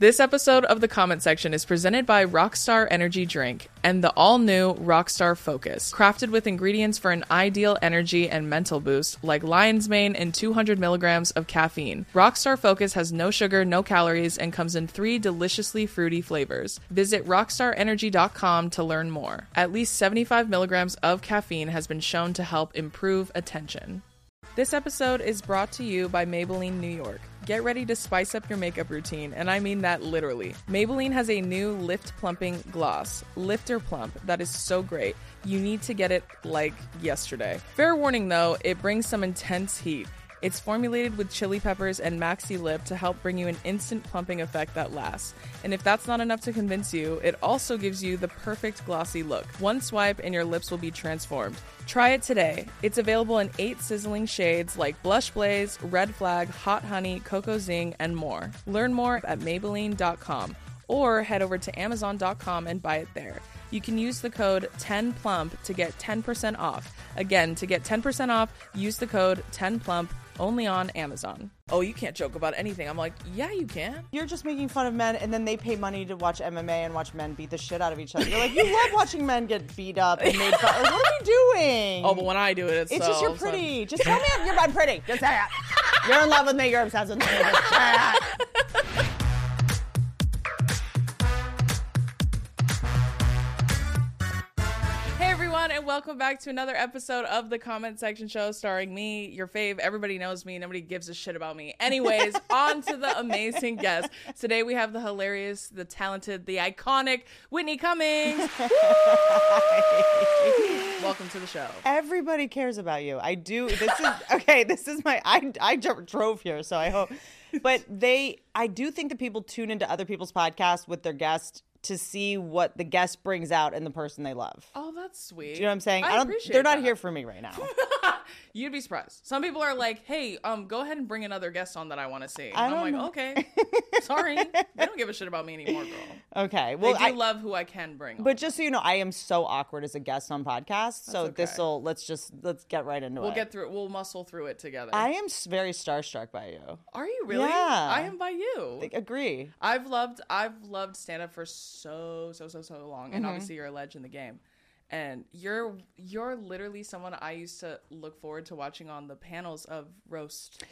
This episode of The Comment Section is presented by Rockstar Energy Drink and the all-new Rockstar Focus, crafted with ingredients for an ideal energy and mental boost like lion's mane and 200 milligrams of caffeine. Rockstar Focus has no sugar, no calories, and comes in 3 deliciously fruity flavors. Visit rockstarenergy.com to learn more. At least 75 milligrams of caffeine has been shown to help improve attention. This episode is brought to you by Maybelline New York. Get ready to spice up your makeup routine, and I mean that literally. Maybelline has a new lift plumping gloss, Lifter Plump, that is so great. You need to get it like yesterday. Fair warning though, it brings some intense heat. It's formulated with chili peppers and maxi lip to help bring you an instant plumping effect that lasts. And if that's not enough to convince you, it also gives you the perfect glossy look. One swipe and your lips will be transformed. Try it today. It's available in 8 sizzling shades like Blush Blaze, Red Flag, Hot Honey, Cocoa Zing, and more. Learn more at Maybelline.com or head over to Amazon.com and buy it there. You can use the code 10PLUMP to get 10% off. Again, to get 10% off, use the code 10PLUMP. Only on Amazon. Oh, you can't joke about anything. I'm like, yeah, you can. You're just making fun of men, and then they pay money to watch MMA and watch men beat the shit out of each other. You're like, you love watching men get beat up and made fun. Like, what are you doing? Oh, but when I do it, it's so... It's just you're pretty. Just tell me I'm pretty. Just say that. You're in love with me. You're obsessed with me. Just say that. And welcome back to another episode of The Comment Section Show, starring me, your fave. Everybody knows me. Nobody gives a shit about me. Anyways, on to the amazing guests. Today we have the hilarious, the talented, the iconic Whitney Cummings. Welcome to the show. Everybody cares about you. I do. This is okay. This is my... I drove here, so I hope. But I do think that people tune into other people's podcasts with their guests to see what the guest brings out in the person they love. Oh, that's sweet. Do you know what I'm saying? They're not here for me right now. You'd be surprised. Some people are like, hey, go ahead and bring another guest on that I want to see. And I'm like, okay, sorry. They don't give a shit about me anymore, girl. Okay. Well, I love who I can bring on. But just so you know, I am so awkward as a guest on podcasts. That's so okay. Let's get right into it. We'll get through it. We'll muscle through it together. I am very starstruck by you. Are you really? Yeah. I am by you. I agree. I've loved stand-up for so long. Mm-hmm. And obviously you're a legend in the game. And you're literally someone I used to look forward to watching on the panels of roast,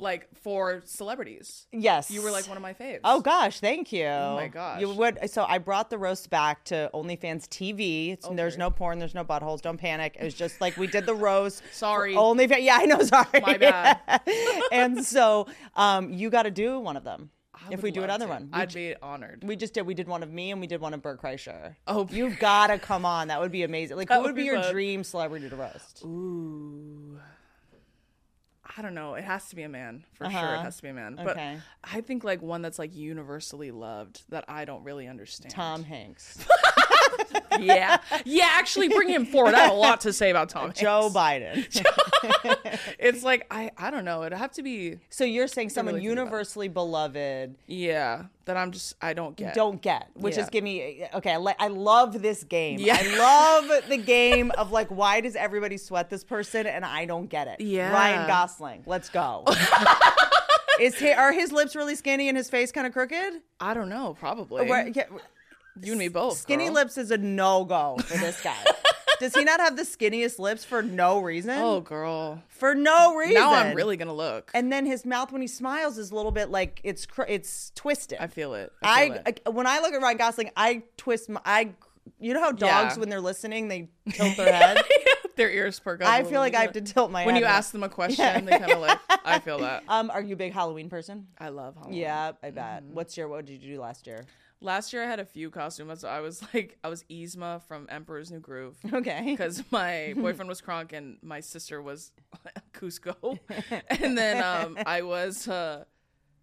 like for celebrities. Yes, you were like one of my faves. Oh gosh, thank you. Oh my gosh, you would. So I brought the roast back to OnlyFans TV. Okay. There's no porn, there's no buttholes. Don't panic. It was just like we did the roast. Sorry, OnlyFans. Yeah, I know. Sorry, my bad. And so you got to do one of them. If we do another one, I'd be honored. We did one of me and we did one of Bert Kreischer. Oh, you've got to come on. That would be amazing. Like, who would be your dream celebrity to roast? Ooh, I don't know. It has to be a man for sure. It has to be a man. But okay. I think like one that's like universally loved that I don't really understand. Tom Hanks. Yeah. Actually, bring him forward. I have a lot to say about Tom Hanks. Joe Biden. It's like I don't know. It'd have to be. So you're saying someone really universally beloved. Yeah, that I don't get. Which is give me. Okay, I love this game. Yeah. I love the game of like, why does everybody sweat this person and I don't get it? Yeah, Ryan Gosling. Let's go. Are his lips really skinny and his face kind of crooked? I don't know. Probably. You and me both. Skinny lips is a no-go for this guy. Does he not have the skinniest lips for no reason? Oh, girl. For no reason. Now I'm really going to look. And then his mouth when he smiles is a little bit like it's twisted. I feel it. When I look at Ryan Gosling, I twist my... you know how dogs, when they're listening, they tilt their head? Their ears perk up. I feel like I have to tilt my head. When you ask them a question, they kind of like, I feel that. Are you a big Halloween person? I love Halloween. Yeah, I bet. Mm-hmm. What did you do last year? Last year I had a few costumes. I was Yzma from Emperor's New Groove. Okay. Because my boyfriend was Kronk and my sister was Cusco. And then I was Troye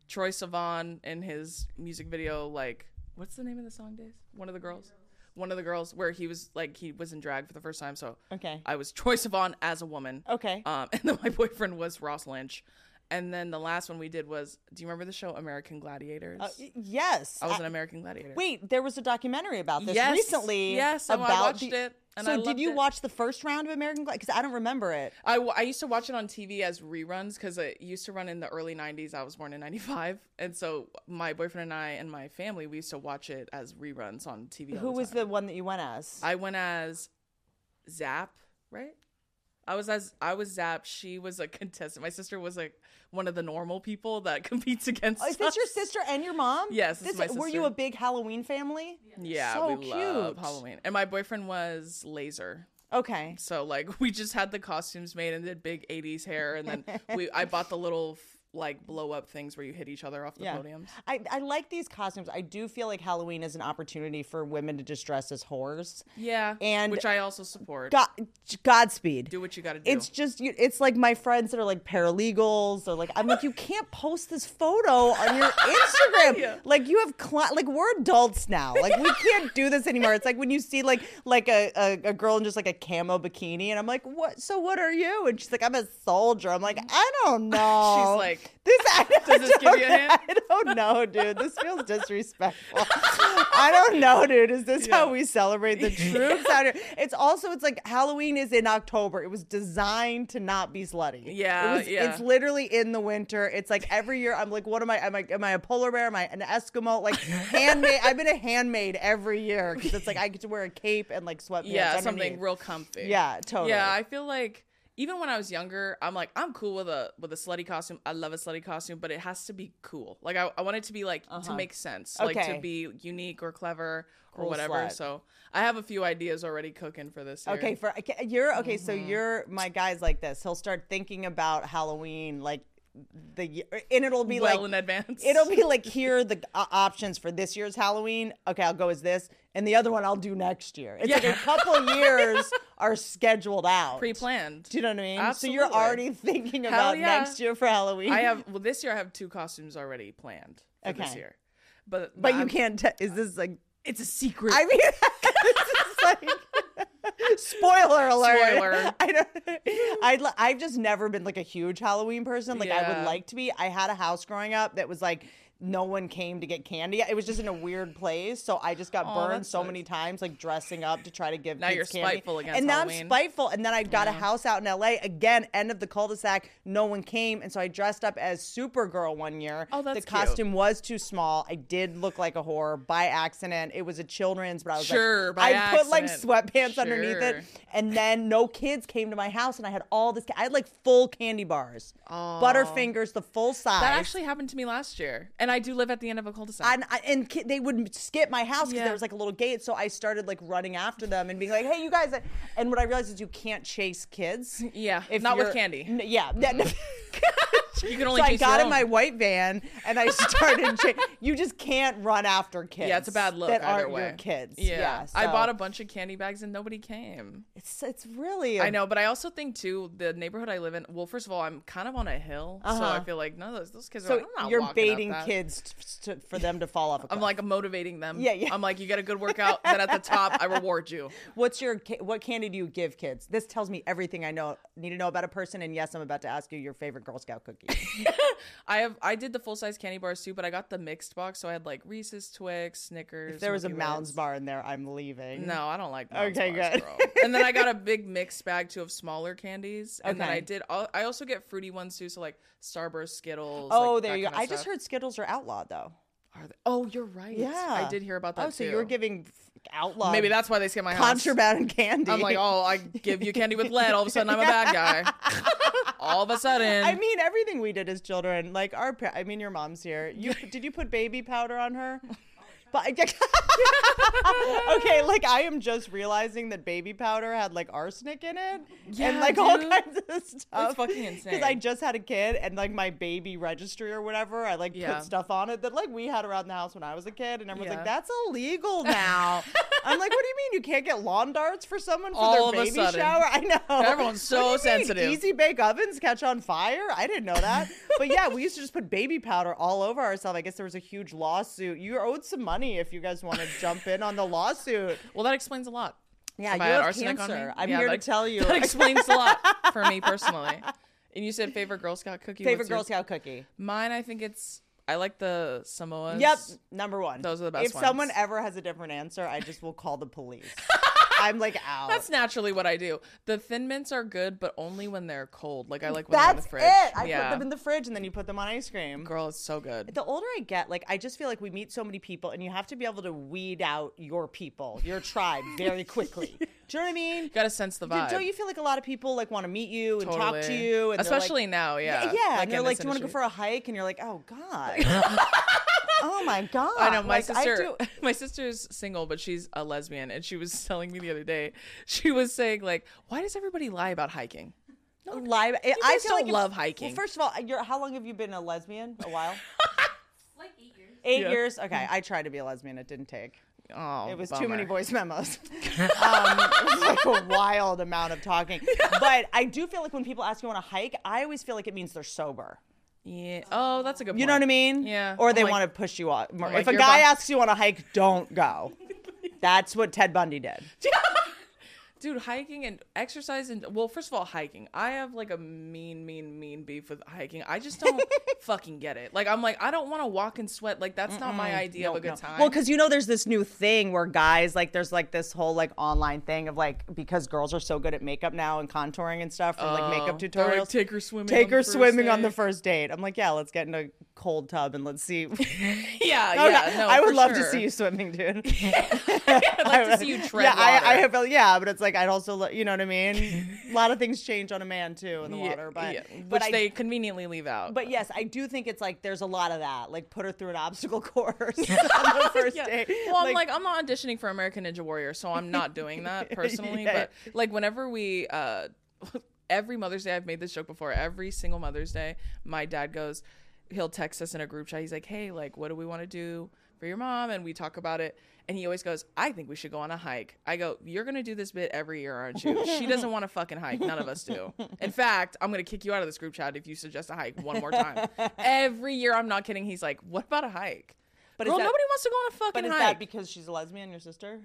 Sivan in his music video. Like, what's the name of the song, Days? One of the girls, where he was like, he was in drag for the first time. So okay. I was Troye Sivan as a woman. Okay. And then my boyfriend was Ross Lynch. And then the last one we did was, do you remember the show American Gladiators? Yes. I was an American Gladiator. Wait, there was a documentary about this recently. Yes, I watched it. And so did you watch the first round of American Gladiators? Because I don't remember it. I used to watch it on TV as reruns because it used to run in the early 90s. I was born in 95. And so my boyfriend and I and my family, we used to watch it as reruns on TV all the time. Who was the one that you went as? I went as Zap, right? I was Zap. She was a contestant. My sister was like one of the normal people that competes against us. Is this your sister and your mom? Yes, this is my sister. Were you a big Halloween family? Yeah, so we love Halloween. And my boyfriend was Laser. Okay. So like we just had the costumes made and did big 80s hair, and then I bought the little like blow up things where you hit each other off the podiums. I like these costumes. I do feel like Halloween is an opportunity for women to just dress as whores. Yeah, and which I also support. Godspeed. Do what you gotta do. It's just, it's like my friends that are like paralegals or like, I'm like, you can't post this photo on your Instagram. Yeah. Like you have, like we're adults now. Like we can't do this anymore. It's like when you see like a girl in just like a camo bikini and I'm like, what? So what are you? And she's like, I'm a soldier. I'm like, I don't know. She's like, does this give you a hint? I don't know, dude. This feels disrespectful. I don't know, dude. Is this how we celebrate the troops out here? It's also, it's like Halloween is in October. It was designed to not be slutty. Yeah, it's literally in the winter. It's like every year I'm like, what am I? Am I a polar bear? Am I an Eskimo? Like handmade. I've been a handmaid every year because it's like I get to wear a cape and like sweatpants. Yeah, underneath. Something real comfy. Yeah, totally. Yeah, I feel like, even when I was younger, I'm like, I'm cool with a slutty costume. I love a slutty costume, but it has to be cool. Like I want it to be like to make sense, like to be unique or clever or whatever. Slut. So I have a few ideas already cooking for this year. Okay, so you're my guy's like this. He'll start thinking about Halloween like the year, and it'll be well in advance. It'll be like, here are the options for this year's Halloween. Okay, I'll go as this. And the other one I'll do next year. It's like a couple of years are scheduled out. Pre-planned. Do you know what I mean? Absolutely. So you're already thinking about next year for Halloween. This year I have two costumes already planned for this year. But you can't, is this like, it's a secret. I mean, it's like, spoiler alert. Spoiler. I've just never been like a huge Halloween person. Like I would like to be. I had a house growing up that was like, no one came to get candy. It was just in a weird place, so I just got burned so many times, like dressing up to try to give kids candy. Now you're spiteful against Halloween. And now I'm spiteful, and then I got a house out in L.A. Again, end of the cul-de-sac, no one came, and so I dressed up as Supergirl one year. Oh, that's cute. The costume was too small. I did look like a whore by accident. It was a children's, but I was put like sweatpants underneath it, and then no kids came to my house, and I had all this. I had like full candy bars, Butterfingers, the full size. That actually happened to me last year, and I do live at the end of a cul-de-sac. And they would skip my house because there was like a little gate. So I started like running after them and being like, hey, you guys. And what I realized is you can't chase kids. Yeah. Not with candy. You can only chase your own. In my white van and I started. You just can't run after kids. Yeah, it's a bad look that aren't your kids. Yeah. So I bought a bunch of candy bags and nobody came. It's really. I know. But I also think too, the neighborhood I live in. Well, first of all, I'm kind of on a hill. So I feel like those kids are not walking up that. You're baiting kids. For them to fall off a cliff. I'm like motivating them. Yeah. I'm like, you get a good workout, then at the top, I reward you. What candy do you give kids? This tells me everything I need to know about a person. And yes, I'm about to ask you your favorite Girl Scout cookie. I did the full size candy bars too, but I got the mixed box, so I had like Reese's, Twix, Snickers. If there was a Mounds bar in there, I'm leaving. No, I don't like Mounds bars, good. Girl. And then I got a big mixed bag too of smaller candies, and then I also get fruity ones too, so like Starburst, Skittles. Oh, like there you go. I just heard Skittles are outlawed though. Are they? Oh, you're right. Yeah, I did hear about that too. So you were giving outlawed. Maybe that's why they scam my house. Contraband candy. I'm like, I give you candy with lead. All of a sudden, I'm a bad guy. All of a sudden. I mean, everything we did as children, like your mom's here. Did you put baby powder on her? But okay, like I am just realizing that baby powder had like arsenic in it, and like all kinds of stuff. That's fucking insane. Because I just had a kid, and like my baby registry or whatever, I like put stuff on it that like we had around the house when I was a kid, and everyone's like, "That's illegal now." I'm like, "What do you mean you can't get lawn darts for someone for their baby shower?" I know, everyone's so sensitive. Easy bake ovens catch on fire. I didn't know that, but yeah, we used to just put baby powder all over ourselves. I guess there was a huge lawsuit. You owed some money. If you guys want to jump in on the lawsuit. Well, that explains a lot. Yeah, you have cancer. I'm here to tell you. That explains a lot for me personally. And you said favorite Girl Scout cookie. Favorite Girl Scout cookie. Mine, I think I like the Samoas. Yep, number one. Those are the best ones. If someone ever has a different answer, I just will call the police. I'm like out. That's naturally what I do. The Thin Mints are good, but only when they're cold. Like I like when they're in the fridge. That's it. I put them in the fridge and then you put them on ice cream. Girl, it's so good. The older I get, like I just feel like we meet so many people and you have to be able to weed out your people, your tribe very quickly. Do you know what I mean? You gotta sense the vibe. Don't you feel like a lot of people like want to meet you and talk to you? And especially like, now, yeah. Yeah, like and they're like, do you want to go for a hike? And you're like, oh God. Oh my God. I know, my sister, my sister's single, but she's a lesbian. And she was telling me the other day, she was saying like, why does everybody lie about hiking? I don't love hiking. Well, first of all, how long have you been a lesbian? A while? Like 8 years. 8 years? Okay, I tried to be a lesbian. It didn't take. Oh, it was bummer. Too many voice memos. It was like a wild amount of talking. But I do feel like when people ask you on a hike, I always feel like it means they're sober. Yeah. Oh, that's a good point. You know what I mean? Yeah. Or they want to push you off. Like, if a guy asks you on a hike, don't go. That's what Ted Bundy did. Dude, hiking and exercise and, well, first of all, hiking. I have like a mean beef with hiking. I just don't fucking get it. Like, I'm like, I don't want to walk and sweat. Like, that's not my idea of a good time. Well, because, you know, there's this new thing where guys, like, there's like this whole like online thing of like, because girls are so good at makeup now and contouring and stuff, or like makeup tutorials. Like, take her swimming on the first date. I'm like, yeah, let's get in a cold tub and let's see. No, I would love to see you swimming, dude. I'd like to see you tread water. But it's like, I'd also, you know what I mean? A lot of things change on a man too in the water, but they conveniently leave out. But yes, I do think it's like there's a lot of that. Like put her through an obstacle course on the first day. Well, like, I'm not auditioning for American Ninja Warrior, so I'm not doing that personally. Yeah. But like whenever we, every Mother's Day, I've made this joke before. Every single Mother's Day, my dad goes, he'll text us in a group chat. He's like, hey, like, what do we want to do for your mom? And we talk about it. And he always goes, I think we should go on a hike. I go, you're going to do this bit every year, aren't you? She doesn't want to fucking hike. None of us do. In fact, I'm going to kick you out of this group chat if you suggest a hike one more time. Every year, I'm not kidding. He's like, what about a hike? But girl, nobody wants to go on a fucking hike. But is that because she's a lesbian, your sister?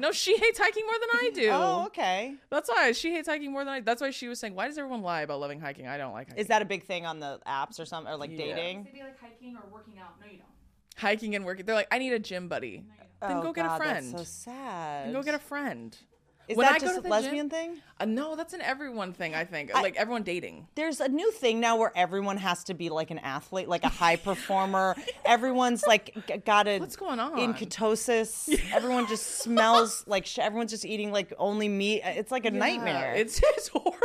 No, she hates hiking more than I do. Oh, okay. That's why she hates hiking more than I do. That's why she was saying, why does everyone lie about loving hiking? I don't like hiking. Is that a big thing on the apps or something? Or like dating? Maybe like hiking or working out. No, you don't. Hiking and working. They're like, I need a gym buddy. Then go get a friend. That's so sad. Then go get a friend. Is that just a lesbian thing? No, that's an everyone thing, I think. Like everyone dating. There's a new thing now where everyone has to be like an athlete, like a high performer. Everyone's like got a... What's going on? In ketosis. Everyone just smells like... Everyone's just eating like only meat. It's like a nightmare. It's horrible.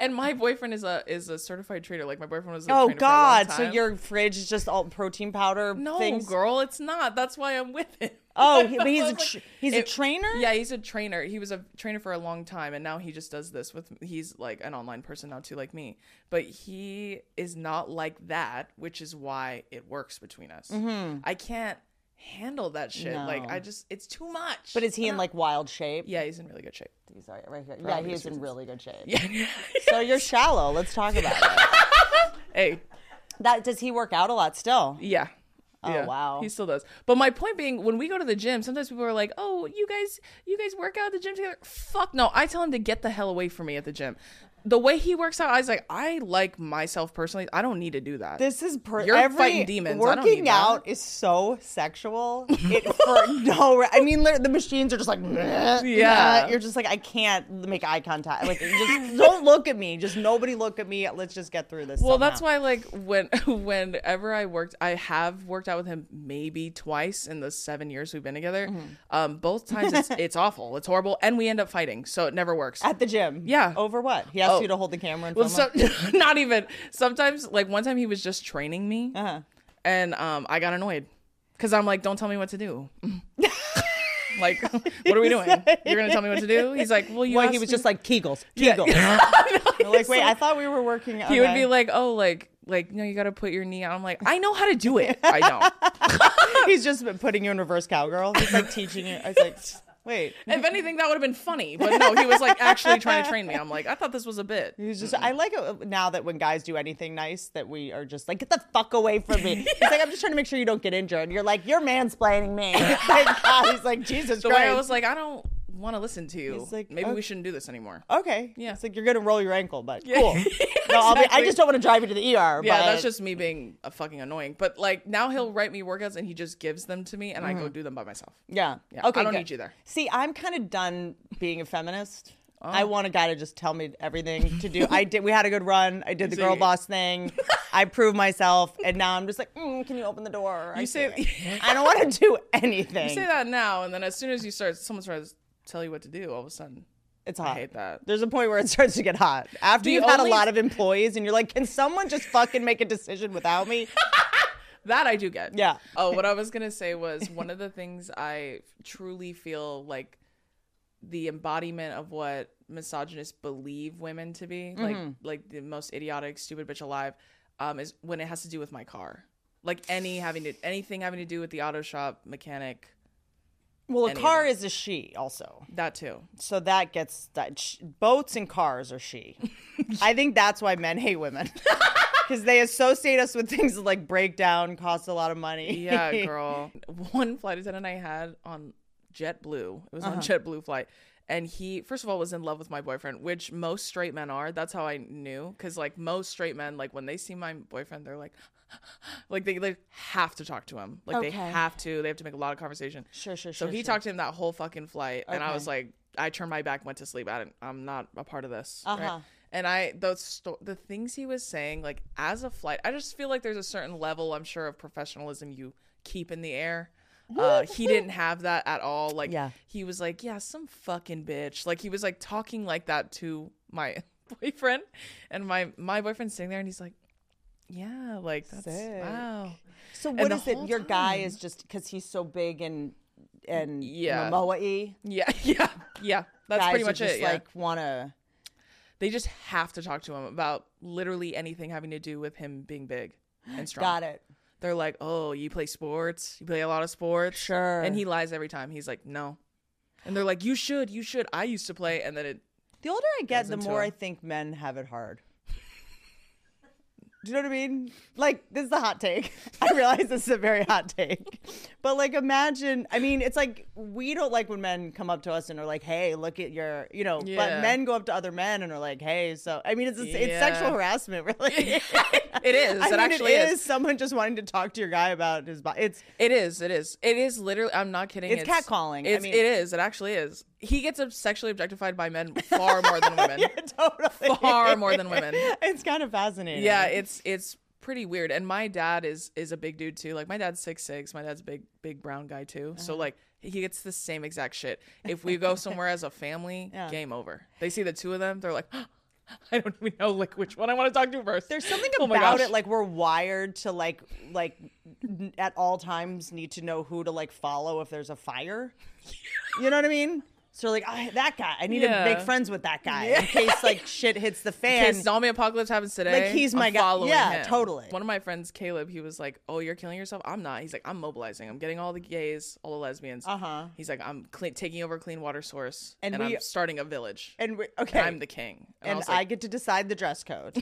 And my boyfriend is a certified trainer. Like my boyfriend was a trainer for a long time. So your fridge is just all protein powder things? No, girl, it's not. That's why I'm with him. Oh, but he's a trainer? Yeah, he's a trainer. He was a trainer for a long time, and now he just does this with... He's, like, an online person now, too, like me. But he is not like that, which is why it works between us. Mm-hmm. I can't handle that shit. No. Like, I just... It's too much. But is he in, like, wild shape? Yeah, he's in really good shape. He's right here. Yeah, he's in really good shape. Yeah. So you're shallow. Let's talk about it. Hey. Does he work out a lot still? Yeah. Oh, yeah, wow. He still does. But my point being, when we go to the gym, sometimes people are like, oh, you guys work out at the gym together? Fuck no. I tell him to get the hell away from me at the gym. The way he works out, I was like, I like myself personally. I don't need to do that. This is you're fighting demons. Working I don't need out that. Is so sexual. I mean, the machines are just like, yeah. You're just like, I can't make eye contact. Like, just don't look at me. Just nobody look at me. Let's just get through this. Well, somehow. That's why, like, whenever I have worked out with him maybe twice in the 7 years we've been together. Mm-hmm. Both times it's awful. It's horrible, and we end up fighting, so it never works. At the gym, yeah. Over what? He asked you to hold the camera in front of him? Not even. Sometimes, like one time he was just training me, and I got annoyed because I'm like, don't tell me what to do. Like, what are we doing? You're going to tell me what to do? He's like, well, he was just like, Kegels. Kegels. Yeah. Like, wait, I thought we were working. He would be like, oh, like, no, you got to put your knee out. I'm like, I know how to do it. I don't. He's just been putting you in reverse cowgirl. He's like teaching you. I was like... Wait. If anything, that would have been funny. But no, he was like actually trying to train me. I'm like, I thought this was a bit. He was just, I like it now that when guys do anything nice, that we are just like, get the fuck away from me. He's like, I'm just trying to make sure you don't get injured. And you're like, you're mansplaining me. Thank God. He's like, Jesus Christ. The way I was like, I don't want to listen to. He's like, maybe we shouldn't do this anymore. Okay. Yeah. It's like, you're going to roll your ankle, but cool. Yeah, no, I'll be, I just don't want to drive you to the ER. Yeah, that's just me being a fucking annoying. But like now he'll write me workouts and he just gives them to me and I go do them by myself. Yeah. Okay. I don't need you there. See, I'm kind of done being a feminist. Oh. I want a guy to just tell me everything to do. I did. We had a good run. I did the girl boss thing. I proved myself, and now I'm just like, can you open the door? I don't want to do anything. You say that now, and then as soon as you start, someone starts to tell you what to do. All of a sudden, it's hot. I hate that. There's a point where it starts to get hot after you've had a lot of employees, and you're like, can someone just fucking make a decision without me? That I do get. Yeah. Oh, what I was gonna say was one of the things I truly feel like. The embodiment of what misogynists believe women to be, like the most idiotic, stupid bitch alive, is when it has to do with my car, like anything having to do with the auto shop mechanic. Well, a car is a she, also that too. So that gets that boats and cars are she. I think that's why men hate women. Because they associate us with things that, like, break down, cost a lot of money. Yeah, girl. One flight attendant I had on JetBlue. It was on JetBlue flight. And he, first of all, was in love with my boyfriend, which most straight men are. That's how I knew. Because, like, most straight men, like, when they see my boyfriend, they're like, they have to talk to him. Like, they have to make a lot of conversation. Sure. So he talked to him that whole fucking flight. Okay. And I was like, I turned my back, went to sleep. I'm not a part of this. Right? And the things he was saying, like, as a flight, I just feel like there's a certain level, I'm sure, of professionalism you keep in the air. He didn't have that at all. Like, he was like, yeah, some fucking bitch. Like, he was like talking like that to my boyfriend, and my boyfriend's sitting there and he's like, yeah, like that's sick. Wow. So what is it? Your guy is just because he's so big and Momoa-y. Yeah. That's guys pretty much just it. Like they just have to talk to him about literally anything having to do with him being big and strong. Got it. They're like, oh, you play sports? You play a lot of sports? Sure. And he lies every time. He's like, no. And they're like, you should. I used to play. And then it. The older I get, the more I think men have it hard. Do you know what I mean? Like, this is a hot take. I realize this is a very hot take. But, like, imagine. I mean, it's like we don't like when men come up to us and are like, hey, look at your, you know. Yeah. But men go up to other men and are like, hey. So, I mean, it's sexual harassment, really. It is. It actually is. Someone just wanting to talk to your guy about his body. It is. It is literally. I'm not kidding. It's catcalling. It is. It actually is. He gets sexually objectified by men far more than women. Yeah, totally. Far more than women. It's kind of fascinating. Yeah, it's pretty weird. And my dad is a big dude too. Like, my dad's 6'6". My dad's a big brown guy too. So like he gets the same exact shit. If we go somewhere as a family, game over. They see the two of them, they're like, oh, I don't even know like which one I want to talk to first. There's something about it, like we're wired to like at all times need to know who to like follow if there's a fire. You know what I mean? So like, that guy, I need to make friends with that guy in case like shit hits the fan. In case zombie apocalypse happens today, like he's my guy. Following him. Totally. One of my friends, Caleb, he was like, "Oh, you're killing yourself." I'm not. He's like, "I'm mobilizing. I'm getting all the gays, all the lesbians." He's like, "I'm taking over clean water source, and I'm starting a village." And I'm the king, and I get to decide the dress code.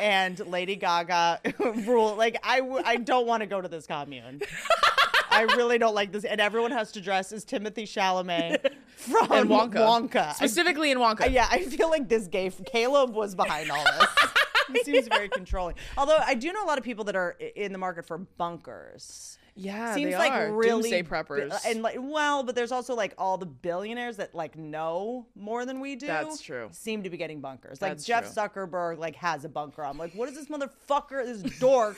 And Lady Gaga rule. Like I don't want to go to this commune. I really don't like this. And everyone has to dress as Timothée Chalamet from Wonka. Specifically in Wonka. Yeah, I feel like this gay Caleb was behind all this. He seems very controlling. Although I do know a lot of people that are in the market for bunkers. Yeah, seems they like are. Really doomsday preppers. And like, well, but there's also like all the billionaires that like know more than we do. That's true. Seem to be getting bunkers. Like Zuckerberg like has a bunker. I'm like, what is this motherfucker? This dork.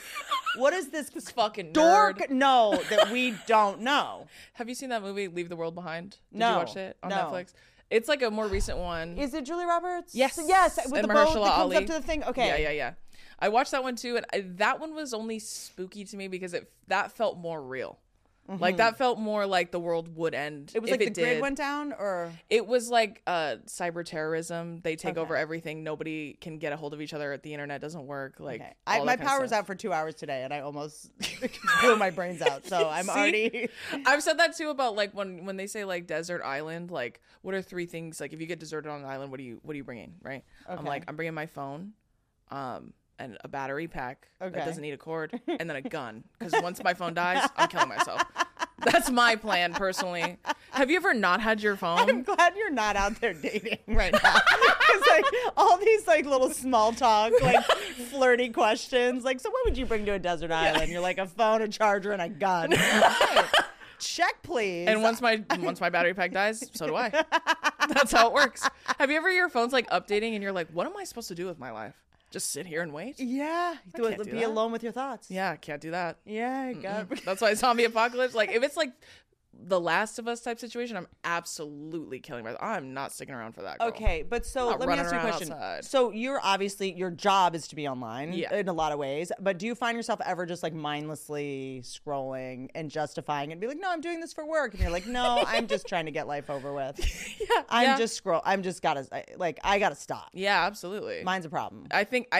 What is this fucking dork nerd know that we don't know? Have you seen that movie Leave the World Behind? Did you watch it on Netflix? It's like a more recent one. Is it Julia Roberts? Yes. With and the boat that comes up to the thing. Okay. Yeah. I watched that one too, and that one was only spooky to me because that felt more real. Mm-hmm. Like that felt more like the world would end. It was like the grid went down, or it was like cyber terrorism. They take over everything. Nobody can get a hold of each other. The internet doesn't work. Like my power was out for 2 hours today, and I almost blew my brains out. So I'm already. I've said that too about like when they say like desert island. Like, what are three things? Like, if you get deserted on an island, what are you bringing? Right? Okay. I'm like, I'm bringing my phone. And a battery pack that doesn't need a cord, and then a gun. Because once my phone dies, I'm killing myself. That's my plan personally. Have you ever not had your phone? I'm glad you're not out there dating right now. Because like all these like little small talk, like flirty questions, like, so what would you bring to a desert island? You're like, a phone, a charger, and a gun. Hey, check, please. And once my battery pack dies, so do I. That's how it works. Have you ever, your phone's like updating and you're like, what am I supposed to do with my life? Just sit here and wait? Yeah. Be alone with your thoughts. Yeah, I can't do that. Yeah, God. That's why zombie apocalypse, like if it's like The Last of Us type situation, I'm absolutely killing myself. I'm not sticking around for that, girl. Okay, but so let me ask you a question. Outside. So you're obviously, your job is to be online in a lot of ways, but do you find yourself ever just like mindlessly scrolling and justifying it and be like, no, I'm doing this for work. And you're like, no, I'm just trying to get life over with. I gotta stop. Yeah, absolutely. Mine's a problem. I think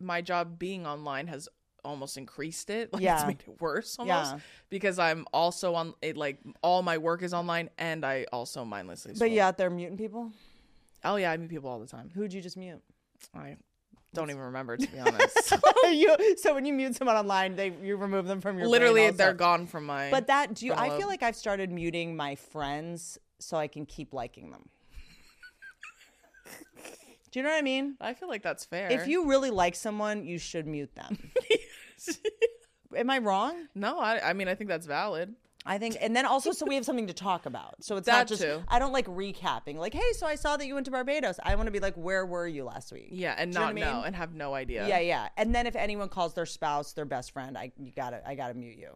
my job being online has almost increased it, like it's made it worse almost, because I'm also on it, like all my work is online and I also mindlessly scroll. But you're out there muting people? Oh yeah, I mute people all the time. Who'd you just mute? I don't even remember, to be honest. So when you mute someone online, you remove them from your literally they're gone from my but that do you, I feel like I've started muting my friends so I can keep liking them. Do you know what I mean? I feel like that's fair. If you really like someone, you should mute them. Am I wrong? No, I mean, I think that's valid. I think, and then also, so we have something to talk about. So it's that not just, too. I don't like recapping. Like, hey, so I saw that you went to Barbados. I want to be like, where were you last week? Yeah, and not know, and have no idea. Yeah, yeah. And then if anyone calls their spouse their best friend, I gotta mute you.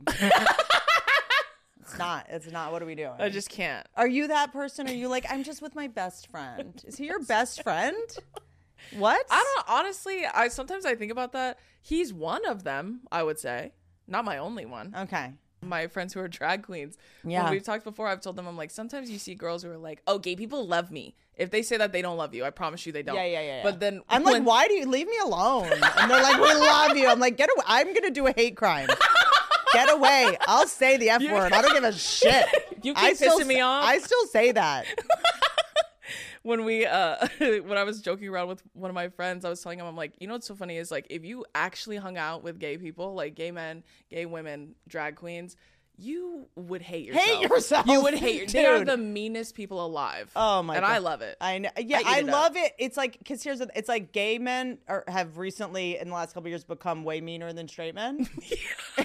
It's not. What are we doing? I just can't. Are you that person? Are you like, I'm just with my best friend? Is he your best friend? What? I don't. Honestly, I sometimes think about that. He's one of them, I would say. Not my only one. Okay. My friends who are drag queens. Yeah. When we've talked before, I've told them, I'm like, sometimes you see girls who are like, oh, gay people love me. If they say that, they don't love you. I promise you they don't. Yeah. But then I'm like, why do you leave me alone? And they're like, we love you. I'm like, get away. I'm going to do a hate crime. Get away. I'll say the F word. I don't give a shit. You keep pissing me off. I still say that. When I was joking around with one of my friends, I was telling him, I'm like, you know what's so funny is, like, if you actually hung out with gay people, like gay men, gay women, drag queens, you would hate yourself. You would hate yourself. They are the meanest people alive. Oh my God. And I love it. I know. Yeah, I love it. It's like, because it's like gay men have recently in the last couple of years become way meaner than straight men.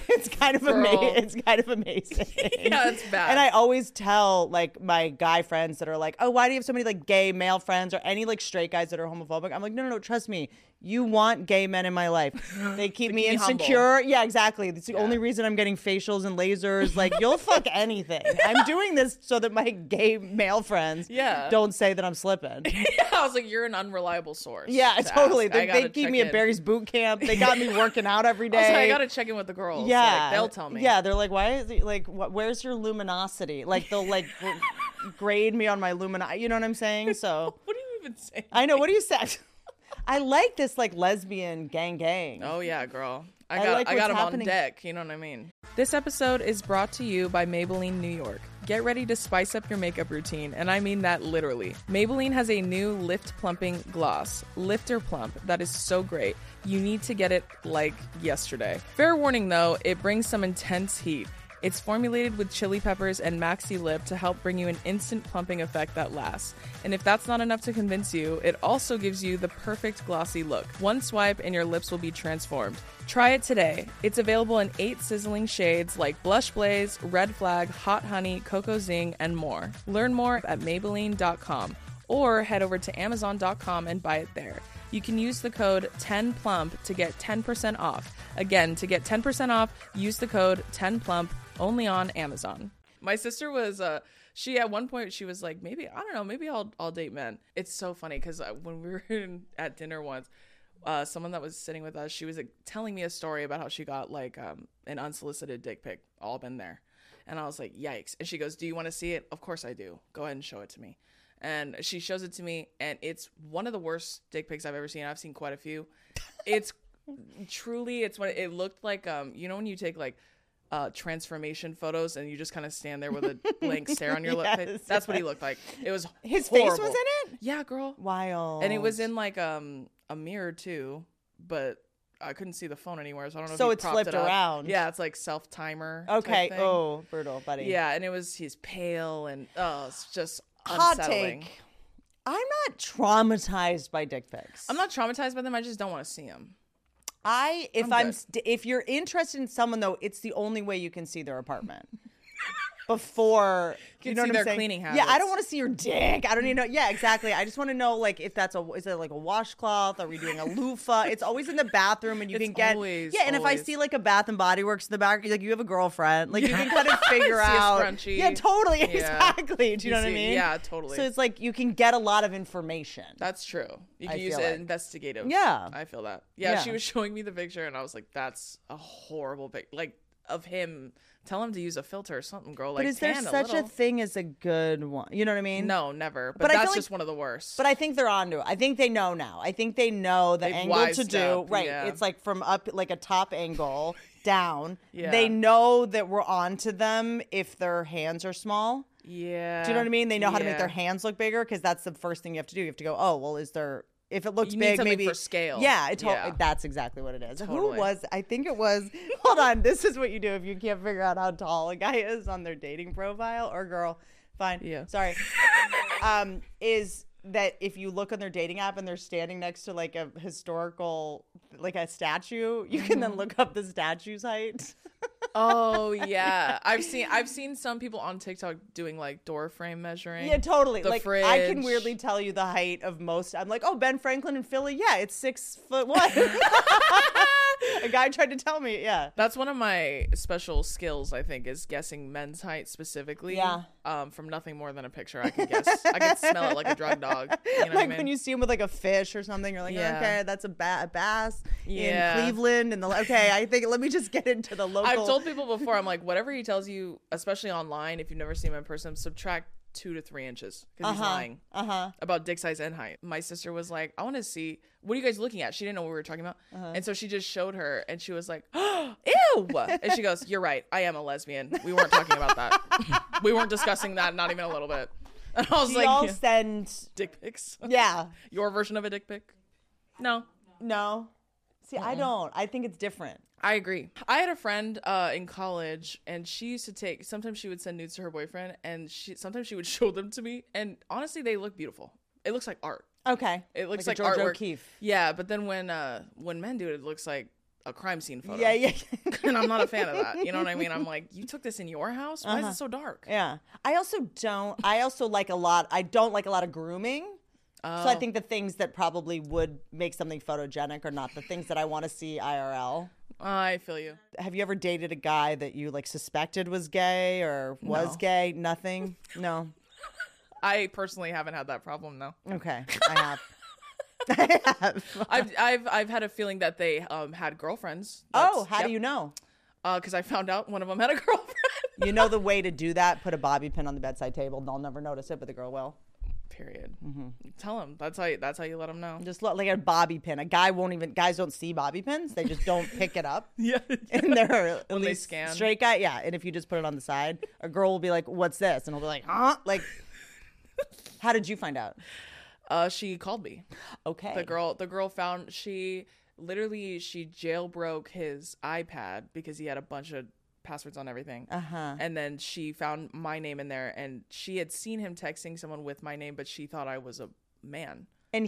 It's kind of amazing. Yeah, it's bad. And I always tell like my guy friends that are like, oh, why do you have so many like gay male friends or any like straight guys that are homophobic? I'm like, no, trust me. You want gay men in my life. They keep me insecure. Humble. Yeah, exactly. It's the only reason I'm getting facials and lasers. Like, you'll fuck anything. I'm doing this so that my gay male friends don't say that I'm slipping. Yeah, I was like, you're an unreliable source. Yeah, totally. They keep me at Barry's boot camp. They got me working out every day. I was like, I got to check in with the girls. Yeah. Like, they'll tell me. Yeah, they're like, why is it, like, where's your luminosity? Like, they'll, like, grade me on my luminosity. You know what I'm saying? So. What are you even saying? I know. What do you say? I like this like lesbian gang. Oh yeah, girl. I got them on deck. You know what I mean? This episode is brought to you by Maybelline New York. Get ready to spice up your makeup routine, and I mean that literally. Maybelline has a new lift plumping gloss, Lifter Plump, that is so great. You need to get it like yesterday. Fair warning though, it brings some intense heat. It's formulated with chili peppers and maxi lip to help bring you an instant plumping effect that lasts. And if that's not enough to convince you, it also gives you the perfect glossy look. One swipe and your lips will be transformed. Try it today. It's available in 8 sizzling shades like Blush Blaze, Red Flag, Hot Honey, Cocoa Zing, and more. Learn more at Maybelline.com or head over to Amazon.com and buy it there. You can use the code 10PLUMP to get 10% off. Again, to get 10% off, use the code 10PLUMP. Only on Amazon. My sister was, she at one point, she was like, maybe, I don't know, maybe I'll date men. It's so funny because when we were at dinner once, someone that was sitting with us, she was telling me a story about how she got like an unsolicited dick pic. All been there. And I was like, yikes. And she goes, do you want to see it? Of course I do. Go ahead and show it to me. And she shows it to me. And it's one of the worst dick pics I've ever seen. I've seen quite a few. It's truly, it's what it looked like, you know, when you take like, transformation photos and you just kind of stand there with a blank stare on your lip. That's what he looked like. It was his horrible. Face was in it? Yeah, girl. Wild. And it was in like a mirror too, but I couldn't see the phone anywhere, so I don't know. So if it's flipped around. Yeah, it's like self-timer. Okay. Oh, brutal, buddy. Yeah, and it was, he's pale and it's just unsettling. Hot take. I'm not traumatized by dick pics. I'm not traumatized by them. I just don't want to see them. If you're interested in someone though, it's the only way you can see their apartment. Before you know what I'm saying? Cleaning habits. Yeah, I don't want to see your dick. I don't even know. Yeah, exactly. I just want to know, like, if that's is it like a washcloth? Are we doing a loofah? It's always in the bathroom, and if I see like a Bath and Body Works in the back, like you have a girlfriend, like you can kind of figure out. Scrunchy. Yeah, totally, exactly. Do you know what I mean? Yeah, totally. So it's like you can get a lot of information. That's true. You can use it investigative. Yeah, I feel that. Yeah, she was showing me the picture, and I was like, that's a horrible picture. Like of him. Tell him to use a filter or something, girl. Like, but is there such a thing as a good one? You know what I mean? No, never. But that's just one of the worst. But I think they're onto it. I think they know now. I think they know the angle to do. Right. Yeah. It's like from up, like a top angle down. Yeah. They know that we're onto them if their hands are small. Yeah. Do you know what I mean? They know how to make their hands look bigger because that's the first thing you have to do. You have to go, oh, well, is there... If it looks big, maybe for scale. Yeah, that's exactly what it is. Totally. I think it was, hold on, this is what you do if you can't figure out how tall a guy is on their dating profile or girl. Fine. Yeah. Sorry. Is that if you look on their dating app and they're standing next to like a historical, like a statue, you can then look up the statue's height. Oh yeah, I've seen some people on TikTok doing like door frame measuring. Yeah, totally. Like fridge. I can weirdly tell you the height of most. I'm like, oh, Ben Franklin in Philly. Yeah, it's 6'1". A guy tried to tell me. Yeah, that's one of my special skills. I think is guessing men's height specifically. Yeah. From nothing more than a picture, I can guess. I can smell it like a drug dog. You know like what I mean? When you see him with like a fish or something, you're like, oh, okay, that's a bass in Cleveland. And I think let me just get into the local. I've told people before, I'm like, whatever he tells you, especially online, if you've never seen him in person, subtract 2 to 3 inches because he's lying about dick size and height. My sister was like, I want to see, what are you guys looking at? She didn't know what we were talking about. And so she just showed her and she was like, oh, ew. And she goes, you're right. I am a lesbian. We weren't talking about that. We weren't discussing that. Not even a little bit. And I was send dick pics. Yeah. Your version of a dick pic. No. See, I don't. I think it's different. I agree. I had a friend in college and she used to sometimes she would send nudes to her boyfriend and sometimes she would show them to me. And honestly, they look beautiful. It looks like art. Okay. It looks like George artwork. O'Keefe. Yeah. But then when men do it, it looks like a crime scene photo. Yeah. And I'm not a fan of that. You know what I mean? I'm like, you took this in your house? Why is it so dark? Yeah. I don't like a lot of grooming. Oh. So I think the things that probably would make something photogenic are not the things that I want to see IRL. I feel you. Have you ever dated a guy that you like suspected was gay or was gay? Nothing? No. I personally haven't had that problem, though. Okay. I have. I've had a feeling that they had girlfriends. Do you know? Because I found out one of them had a girlfriend. You know the way to do that? Put a bobby pin on the bedside table and they'll never notice it, but the girl will. Period. Tell him that's how you let him know. Just look like a bobby pin. Guys don't see bobby pins. They just don't pick it up. And they're at least scan. Straight guy. Yeah. And if you just put it on the side, a girl will be like, "What's this?" And he'll be like, "Huh?" Like, how did you find out? She called me. Okay. The girl found. She jailbroke his iPad because he had a bunch of passwords on everything. And then she found my name in there and she had seen him texting someone with my name, but she thought I was a man. And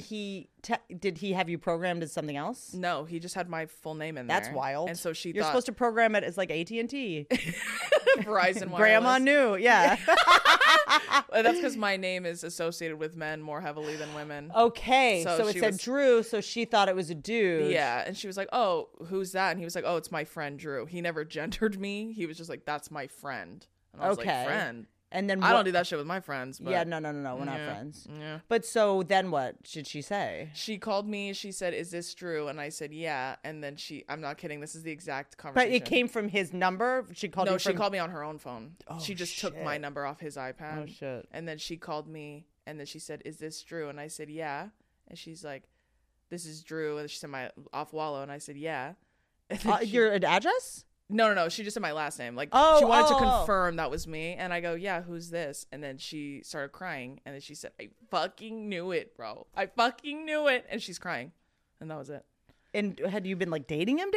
did he have you programmed as something else? No, he just had my full name in there. That's wild. And so you're supposed to program it as like AT&T. Verizon Wireless. Grandma knew, yeah. That's because my name is associated with men more heavily than women. Okay, so it said Drew, so she thought it was a dude. Yeah, and she was like, oh, who's that? And he was like, oh, it's my friend Drew. He never gendered me. He was just like, that's my friend. And I was like, friend? And then I don't do that shit with my friends. But yeah, no. We're not friends. Yeah. But so then what did she say? She called me. She said, is this Drew? And I said, yeah. And then I'm not kidding. This is the exact conversation. But it came from his number? She called you she called me on her own phone. Oh, she just took my number off his iPad. Oh, shit. And then she called me. And then she said, is this Drew? And I said, yeah. And she's like, this is Drew. And she said my off wallow. And I said, yeah. Your address? No. She just said my last name. Like, she wanted to confirm that was me. And I go, yeah, who's this? And then she started crying. And then she said, I fucking knew it, bro. I fucking knew it. And she's crying. And that was it. And had you been like dating him?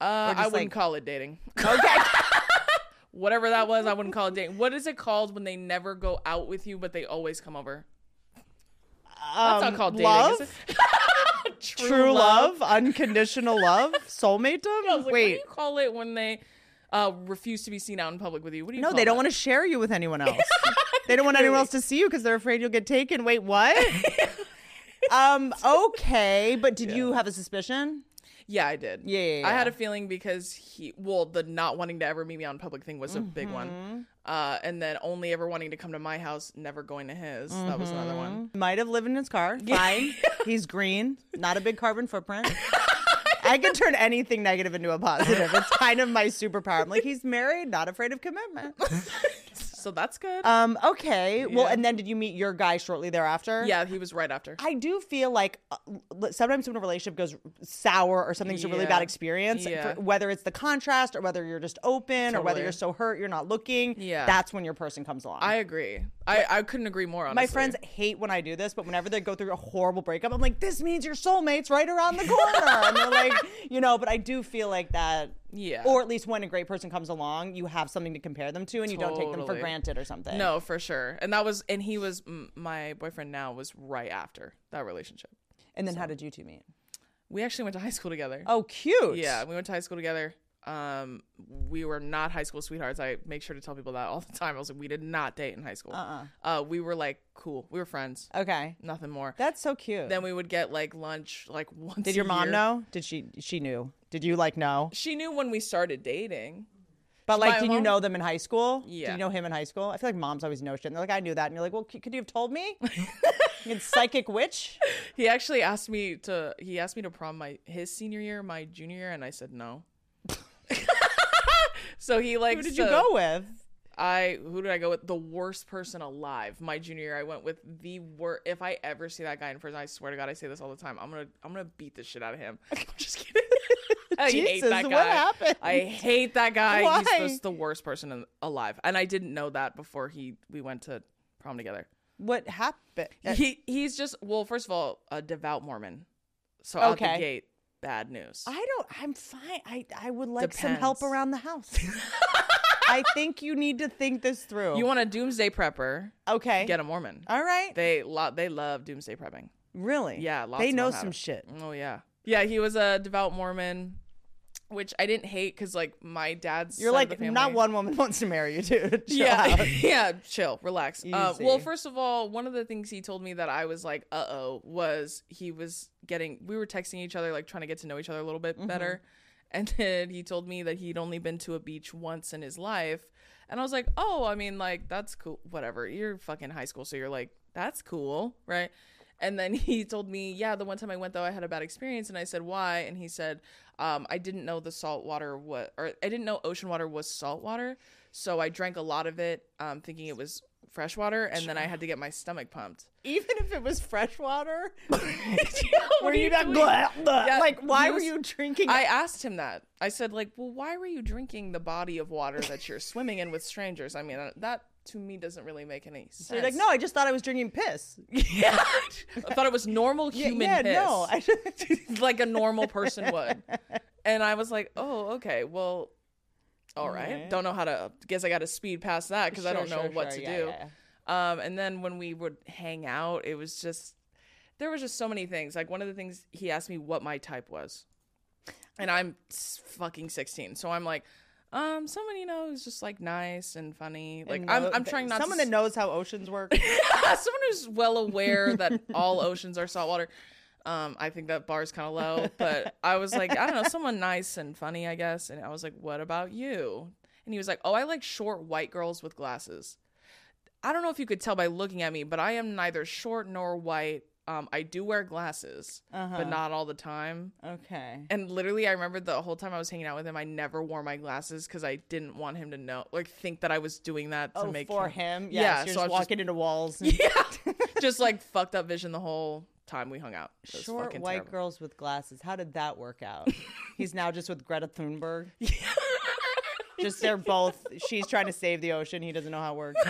I wouldn't call it dating. Okay. Whatever that was, I wouldn't call it dating. What is it called when they never go out with you, but they always come over? That's not called dating, love? Is it? True love, unconditional love, soulmate. Like, wait, what do you call it when they refuse to be seen out in public with you? What do you call it? No, they don't want to share you with anyone else. They don't want anyone else to see you because they're afraid you'll get taken. Wait, what? Okay, but did you have a suspicion? Yeah, I did. Yeah. I had a feeling because the not wanting to ever meet me on public thing was a big one. And then only ever wanting to come to my house, never going to his. That was another one. Might have lived in his car. Fine. He's green. Not a big carbon footprint. I can turn anything negative into a positive. It's kind of my superpower. I'm like, he's married, not afraid of commitment. So that's good. Okay. Yeah. Well, and then did you meet your guy shortly thereafter? Yeah, he was right after. I do feel like sometimes when a relationship goes sour or something's a really bad experience, whether it's the contrast or whether you're just open or whether you're so hurt you're not looking, that's when your person comes along. I agree. I couldn't agree more, honestly. My friends hate when I do this, but whenever they go through a horrible breakup, I'm like, this means your soulmate's right around the corner. And they're like, but I do feel like that. Yeah. Or at least when a great person comes along, you have something to compare them to and you don't take them for granted or something. No, for sure. And my boyfriend now was right after that relationship. And then how did you two meet? We actually went to high school together. Oh, cute. Yeah. We went to high school together. We were not high school sweethearts. I make sure to tell people that all the time. I was like, we did not date in high school. We were like cool. We were friends. Okay. Nothing more. That's so cute. Then we would get like lunch like once. Did your mom know? Did she knew? Did you like know? She knew when we started dating. But like, did you know them in high school? Yeah. Did you know him in high school? I feel like moms always know shit. And they're like, I knew that. And you're like, well, could you have told me? You psychic witch. He actually asked me to. He asked me to prom his senior year, my junior year, and I said no. So he likes. Who did you go with? Who did I go with? The worst person alive. My junior year, I went with the worst. If I ever see that guy in prison, I swear to God, I say this all the time. I'm gonna beat the shit out of him. I'm just kidding. I hate that guy. What happened? I hate that guy. Why? He's just the worst person alive, and I didn't know that before we went to prom together. What happened? He's just first of all, a devout Mormon. So out the gate. Bad news. I'm fine. I would like some help around the house. I think you need to think this through. You want a doomsday prepper. Okay. Get a Mormon. All right. They love doomsday prepping. Really? Yeah. They know some shit. Oh, yeah. Yeah, he was a devout Mormon, which I didn't hate because, like, my dad's You're like, family, not one woman wants to marry you, dude. Chill out. Yeah. Chill. Relax. First of all, one of the things he told me that I was like, uh-oh, was we were texting each other, like, trying to get to know each other a little bit better. And then he told me that he'd only been to a beach once in his life. And I was like, oh, I mean, like, that's cool. Whatever. You're fucking high school, so you're like, that's cool, right? And then he told me, yeah, the one time I went, though, I had a bad experience. And I said, why? And he said, I didn't know I didn't know ocean water was salt water. So I drank a lot of it thinking it was fresh water. And then I had to get my stomach pumped. Even if it was fresh water? Were you not like, why were you drinking? I asked him that. I said, like, well, why were you drinking the body of water that you're swimming in with strangers? I mean, that to me doesn't really make any sense. So you're like, no, I just thought I was drinking piss. Yeah. I thought it was normal human piss. No, like a normal person would. And I was like, oh, okay, well, all right. Don't know how to, guess I got to speed past that because I don't know what to do. Yeah. And then when we would hang out, it was just, there was just so many things. Like one of the things he asked me what my type was. And I'm fucking 16. So I'm like, someone who's just like nice and funny. Like I'm trying not someone that knows how oceans work. Someone who's well aware that all oceans are saltwater. I think that bar's kind of low, but I was like, I don't know, someone nice and funny, I guess. And I was like, what about you? And he was like, oh, I like short white girls with glasses. I don't know if you could tell by looking at me, but I am neither short nor white. I do wear glasses, but not all the time. Okay. And literally, I remember the whole time I was hanging out with him, I never wore my glasses because I didn't want him to know, like, think that I was doing that to make for him. Yes, yeah. So I was walking into walls. And... Yeah. Just like fucked up vision the whole time we hung out. Short white girls with glasses. How did that work out? He's now just with Greta Thunberg. Yeah. Just they're both. She's trying to save the ocean. He doesn't know how it works.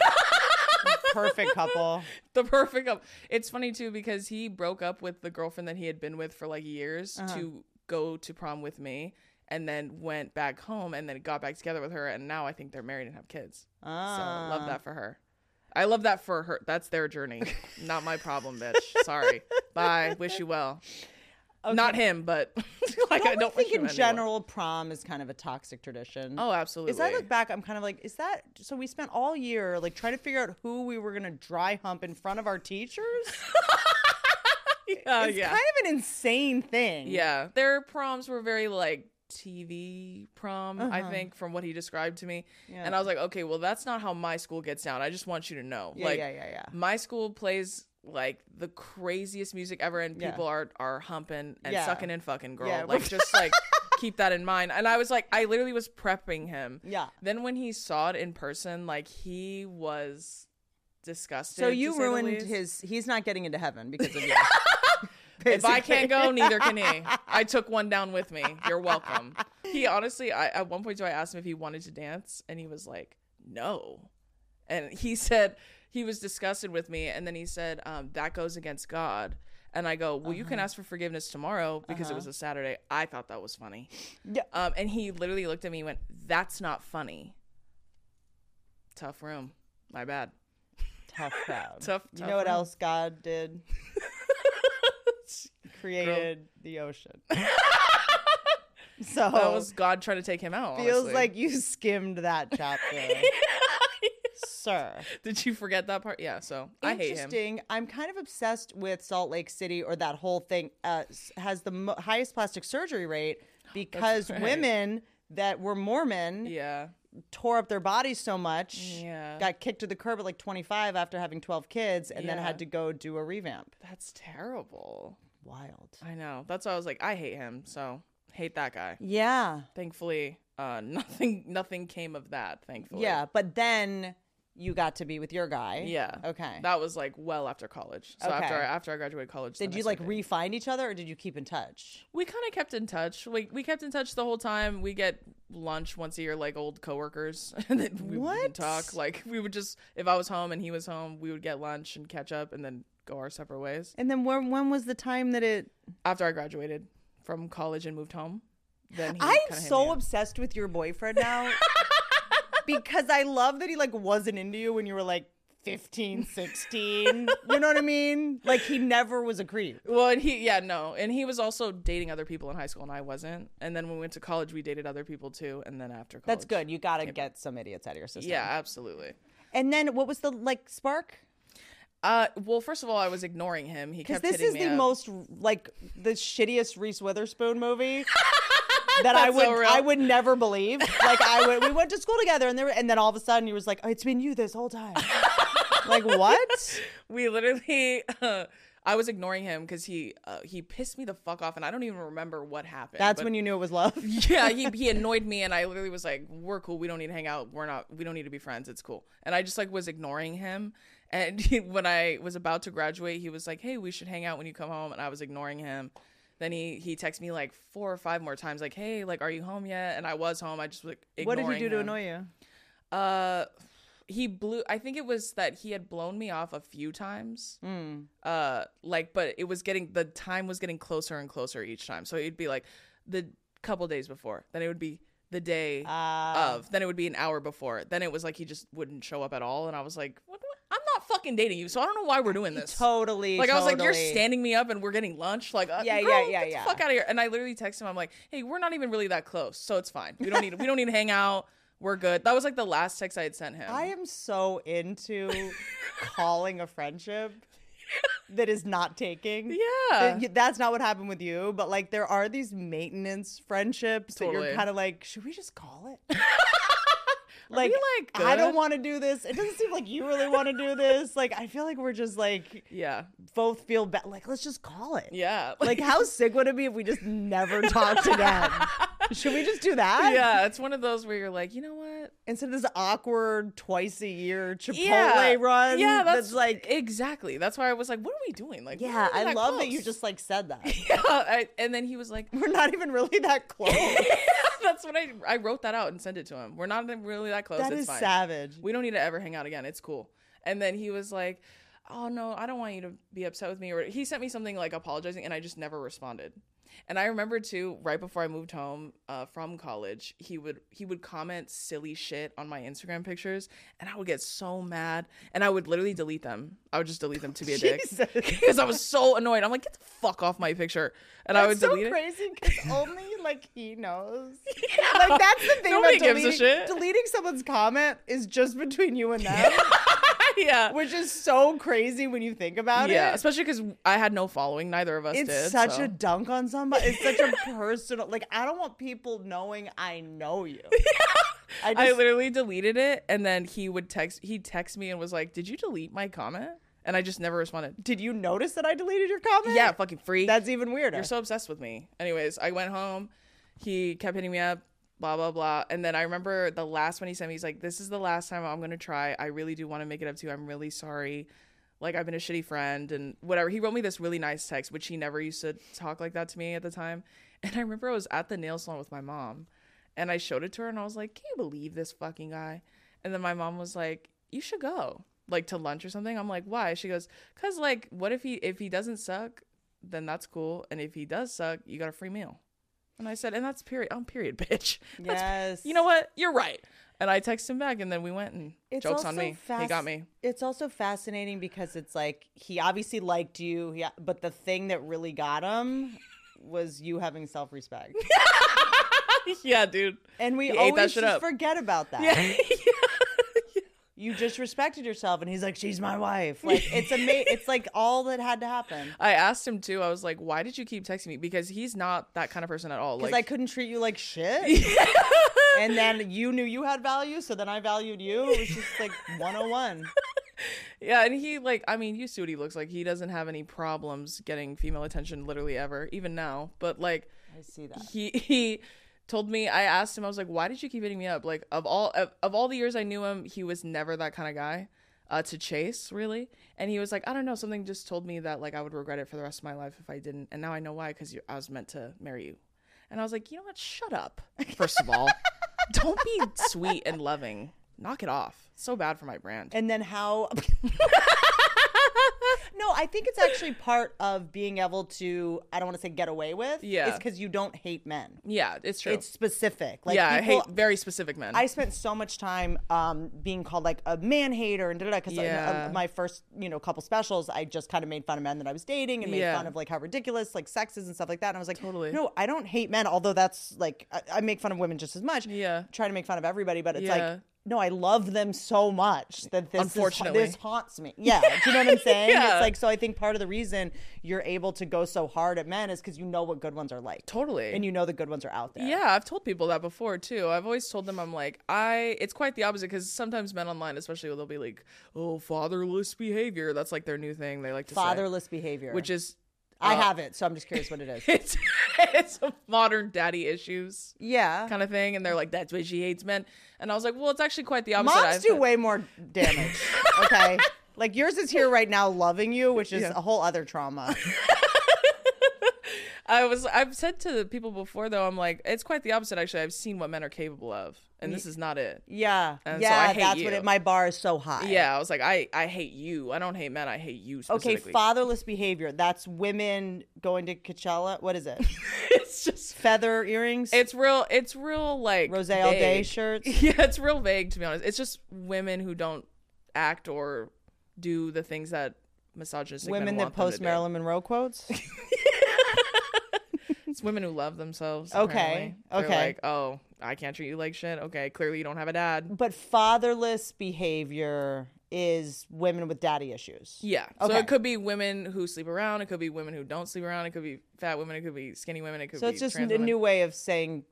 perfect couple. The perfect couple. It's funny too because he broke up with the girlfriend that he had been with for like years to go to prom with me, and then went back home and then got back together with her, and now I think they're married and have kids. So I love that for her. I love that for her. That's their journey. Not my problem, bitch. Sorry. Bye. Wish you well. Okay. Not him, but like I don't think in general anymore. Prom is kind of a toxic tradition. Oh, absolutely. As I look back, I'm kind of like, is that so? We spent all year like trying to figure out who we were gonna dry hump in front of our teachers. It's kind of an insane thing. Yeah, their proms were very like TV prom, I think, from what he described to me. And I was like, okay, well, that's not how my school gets down. I just want you to know. My school plays like the craziest music ever, and people are humping and sucking and fucking, girl. Like just like keep that in mind. And I was like, I literally was prepping him. Then when he saw it in person, like he was disgusted. So you ruined his. He's not getting into heaven because of you. If I can't go, neither can he. I took one down with me. You're welcome. He honestly, at one point, I asked him if he wanted to dance, and he was like, no. And he said he was disgusted with me, and then he said, that goes against God. And I go, well, you can ask for forgiveness tomorrow because it was a Saturday. I thought that was funny. And he literally looked at me and went, that's not funny. Tough room. My bad. Tough crowd. You know what else God did? Created the ocean. So that was God trying to take him out. Feels honestly. Like you skimmed that chapter. Sir, did you forget that part? Yeah. So I hate him. Interesting. I'm kind of obsessed with Salt Lake City, or that whole thing has the highest plastic surgery rate because women that were Mormon tore up their bodies so much, got kicked to the curb at like 25 after having 12 kids, and then had to go do a revamp. That's terrible. Wild. I know. That's why I was like, I hate him. So hate that guy. Yeah. Thankfully, nothing came of that. Thankfully. Yeah. But then you got to be with your guy. Yeah. Okay. That was like well after college. So after I graduated college. Did you like re-find each other, or did you keep in touch? We kind of kept in touch. We kept in touch the whole time. We get lunch once a year, like old coworkers, and then we would talk. Like we would just, if I was home and he was home, we would get lunch and catch up, and then go our separate ways. And then when was the time that it? After I graduated from college and moved home. Then I'm so obsessed with your boyfriend now because I love that he like wasn't into you when you were like 15, 16. You know what I mean? Like he never was a creep. Well, and he was also dating other people in high school, and I wasn't. And then when we went to college, we dated other people too. And then after college, that's good. You got to get some idiots out of your system. Yeah, absolutely. And then what was the like spark? Well, first of all, I was ignoring him. He kept hitting me up. Because this is the most, like, the shittiest Reese Witherspoon movie that I would never believe. Like, we went to school together, and then all of a sudden he was like, oh, it's been you this whole time. Like, what? We literally, I was ignoring him because he pissed me the fuck off, and I don't even remember what happened. That's when you knew it was love? Yeah, he annoyed me, and I literally was like, we're cool, we don't need to hang out, we don't need to be friends, it's cool. And I just, like, was ignoring him. And when I was about to graduate, he was like, hey, we should hang out when you come home. And I was ignoring him. Then he texted me like 4 or 5 more times, like, hey, like, are you home yet? And I was home. I just was like, ignoring him. What did he do to annoy you? I think it was that he had blown me off a few times. But it was the time was getting closer and closer each time. So it'd be like the couple days before. Then it would be the day of. Then it would be an hour before. Then it was like he just wouldn't show up at all. And I was like, what the fucking dating you, so I don't know why we're doing this. I was like, you're standing me up and we're getting lunch, like get the fuck out of here. And I literally texted him, I'm like, hey, we're not even really that close, so it's fine, we don't need to hang out, we're good. That was like the last text I had sent him. I am so into calling a friendship that is not taking. That's not what happened with you, but like there are these maintenance friendships that you're kind of like, should we just call it? Like I don't want to do this. It doesn't seem like you really want to do this. Like, I feel like we're just like, both feel bad. Like, let's just call it. Yeah. Like how sick would it be if we just never talked again? Should we just do that? Yeah. It's one of those where you're like, you know what? Instead of this awkward twice a year Chipotle run. Yeah. That's like, exactly. That's why I was like, what are we doing? Like, yeah, I love that you just like said that. Yeah. And then he was like, we're not even really that close. That's what I wrote that out and sent it to him. We're not really that close. That is savage. We don't need to ever hang out again. It's cool. And then he was like, oh no, I don't want you to be upset with me. Or he sent me something like apologizing, and I just never responded. And I remember too, right before I moved home from college, he would comment silly shit on my Instagram pictures, and I would get so mad, and I would literally delete them. I would just delete them to be a dick because I was so annoyed. I'm like, get the fuck off my picture, and that's I would so delete crazy it. Because only like he knows. Yeah. Like that's the thing. Nobody gives a shit. Deleting someone's comment is just between you and them. Yeah, which is so crazy when you think about it. Yeah, especially because I had no following. Neither of us did. It's such a dunk on somebody. It's such a personal. Like, I don't want people knowing I know you. Yeah. I literally deleted it, and then he texted me and was like, "Did you delete my comment?" And I just never responded. Did you notice that I deleted your comment? Yeah, fucking freak. That's even weirder. You're so obsessed with me. Anyways, I went home. He kept hitting me up. Blah, blah, blah. And then I remember the last one he sent me, he's like, this is the last time I'm going to try. I really do want to make it up to you. I'm really sorry. Like, I've been a shitty friend and whatever. He wrote me this really nice text, which he never used to talk like that to me at the time. And I remember I was at the nail salon with my mom, and I showed it to her, and I was like, can you believe this fucking guy? And then my mom was like, you should go, like, to lunch or something. I'm like, why? She goes, because, like, what if he doesn't suck, then that's cool. And if he does suck, you got a free meal. And I said, and that's period. I'm period, bitch. That's, yes. You know what? You're right. And I texted him back, and then we went, and it's jokes on me. He got me. It's also fascinating because it's like he obviously liked you, yeah, but the thing that really got him was you having self-respect. Yeah, dude. And we always just forget about that. Yeah. Yeah. You just respected yourself, and he's like, she's my wife. Like, it's amazing. It's like all that had to happen. I asked him too. I was like, why did you keep texting me? Because he's not that kind of person at all. Because I couldn't treat you like shit. Yeah. And then you knew you had value, so then I valued you. It was just like 101. Yeah, and he, like, I mean, you see what he looks like. He doesn't have any problems getting female attention literally ever, even now. But, like, I see that. He told me, I asked him, I was like, why did you keep hitting me up? Like, of all the years I knew him, he was never that kind of guy to chase, really. And he was like, I don't know, something just told me that, like, I would regret it for the rest of my life if I didn't. And now I know why, because I was meant to marry you. And I was like, you know what, shut up, first of all. Don't be sweet and loving. Knock it off. It's so bad for my brand. And then how no, I think it's actually part of being able to, I don't want to say get away with. Yeah. It's because you don't hate men. Yeah, it's true. It's specific. Like, yeah, people, I hate very specific men. I spent so much time being called like a man hater and da da da. Because my first, couple specials, I just kind of made fun of men that I was dating and made fun of like how ridiculous like sex is and stuff like that. And I was like, totally. No, I don't hate men. Although that's like, I make fun of women just as much. Yeah. Try to make fun of everybody, but it's like, no, I love them so much that this haunts me. Yeah. Do you know what I'm saying? Yeah. It's like, so I think part of the reason you're able to go so hard at men is because you know what good ones are like. Totally. And you know the good ones are out there. Yeah. I've told people that before too. I've always told them, I'm like, it's quite the opposite, because sometimes men online, especially, they'll be like, oh, fatherless behavior. That's like their new thing. They like to fatherless behavior, which is, I have it, so I'm just curious what it is. It's a modern daddy issues kind of thing. And they're like, that's why she hates men. And I was like, well, it's actually quite the opposite. Moms do way more damage, okay? Like, yours is here right now loving you, which is a whole other trauma. I've said to the people before, though, I'm like, it's quite the opposite, actually. I've seen what men are capable of, and this is not it. Yeah. And so I hate that's you. What it, my bar is so high. Yeah, I was like, I hate you. I don't hate men. I hate you specifically. Okay, fatherless behavior. That's women going to Coachella. What is it? It's just feather earrings. It's real like Rosé vague. All day shirts. Yeah, it's real vague, to be honest. It's just women who don't act or do the things that misogynistic women that post Marilyn Monroe quotes. It's women who love themselves. Okay. Apparently. Okay. They're like, oh, I can't treat you like shit. Okay. Clearly you don't have a dad. But fatherless behavior is women with daddy issues. Yeah. Okay. So it could be women who sleep around. It could be women who don't sleep around. It could be fat women. It could be skinny women. It could be trans women. So it's just a new way of saying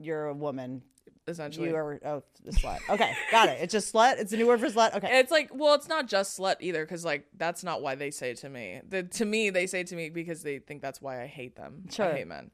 you're a woman. Essentially. You are a slut. Okay. Got it. It's just slut. It's a new word for slut. Okay. It's like, well, it's not just slut either, because like that's not why they say it to me. They say it to me because they think that's why I hate them. Sure. I hate men.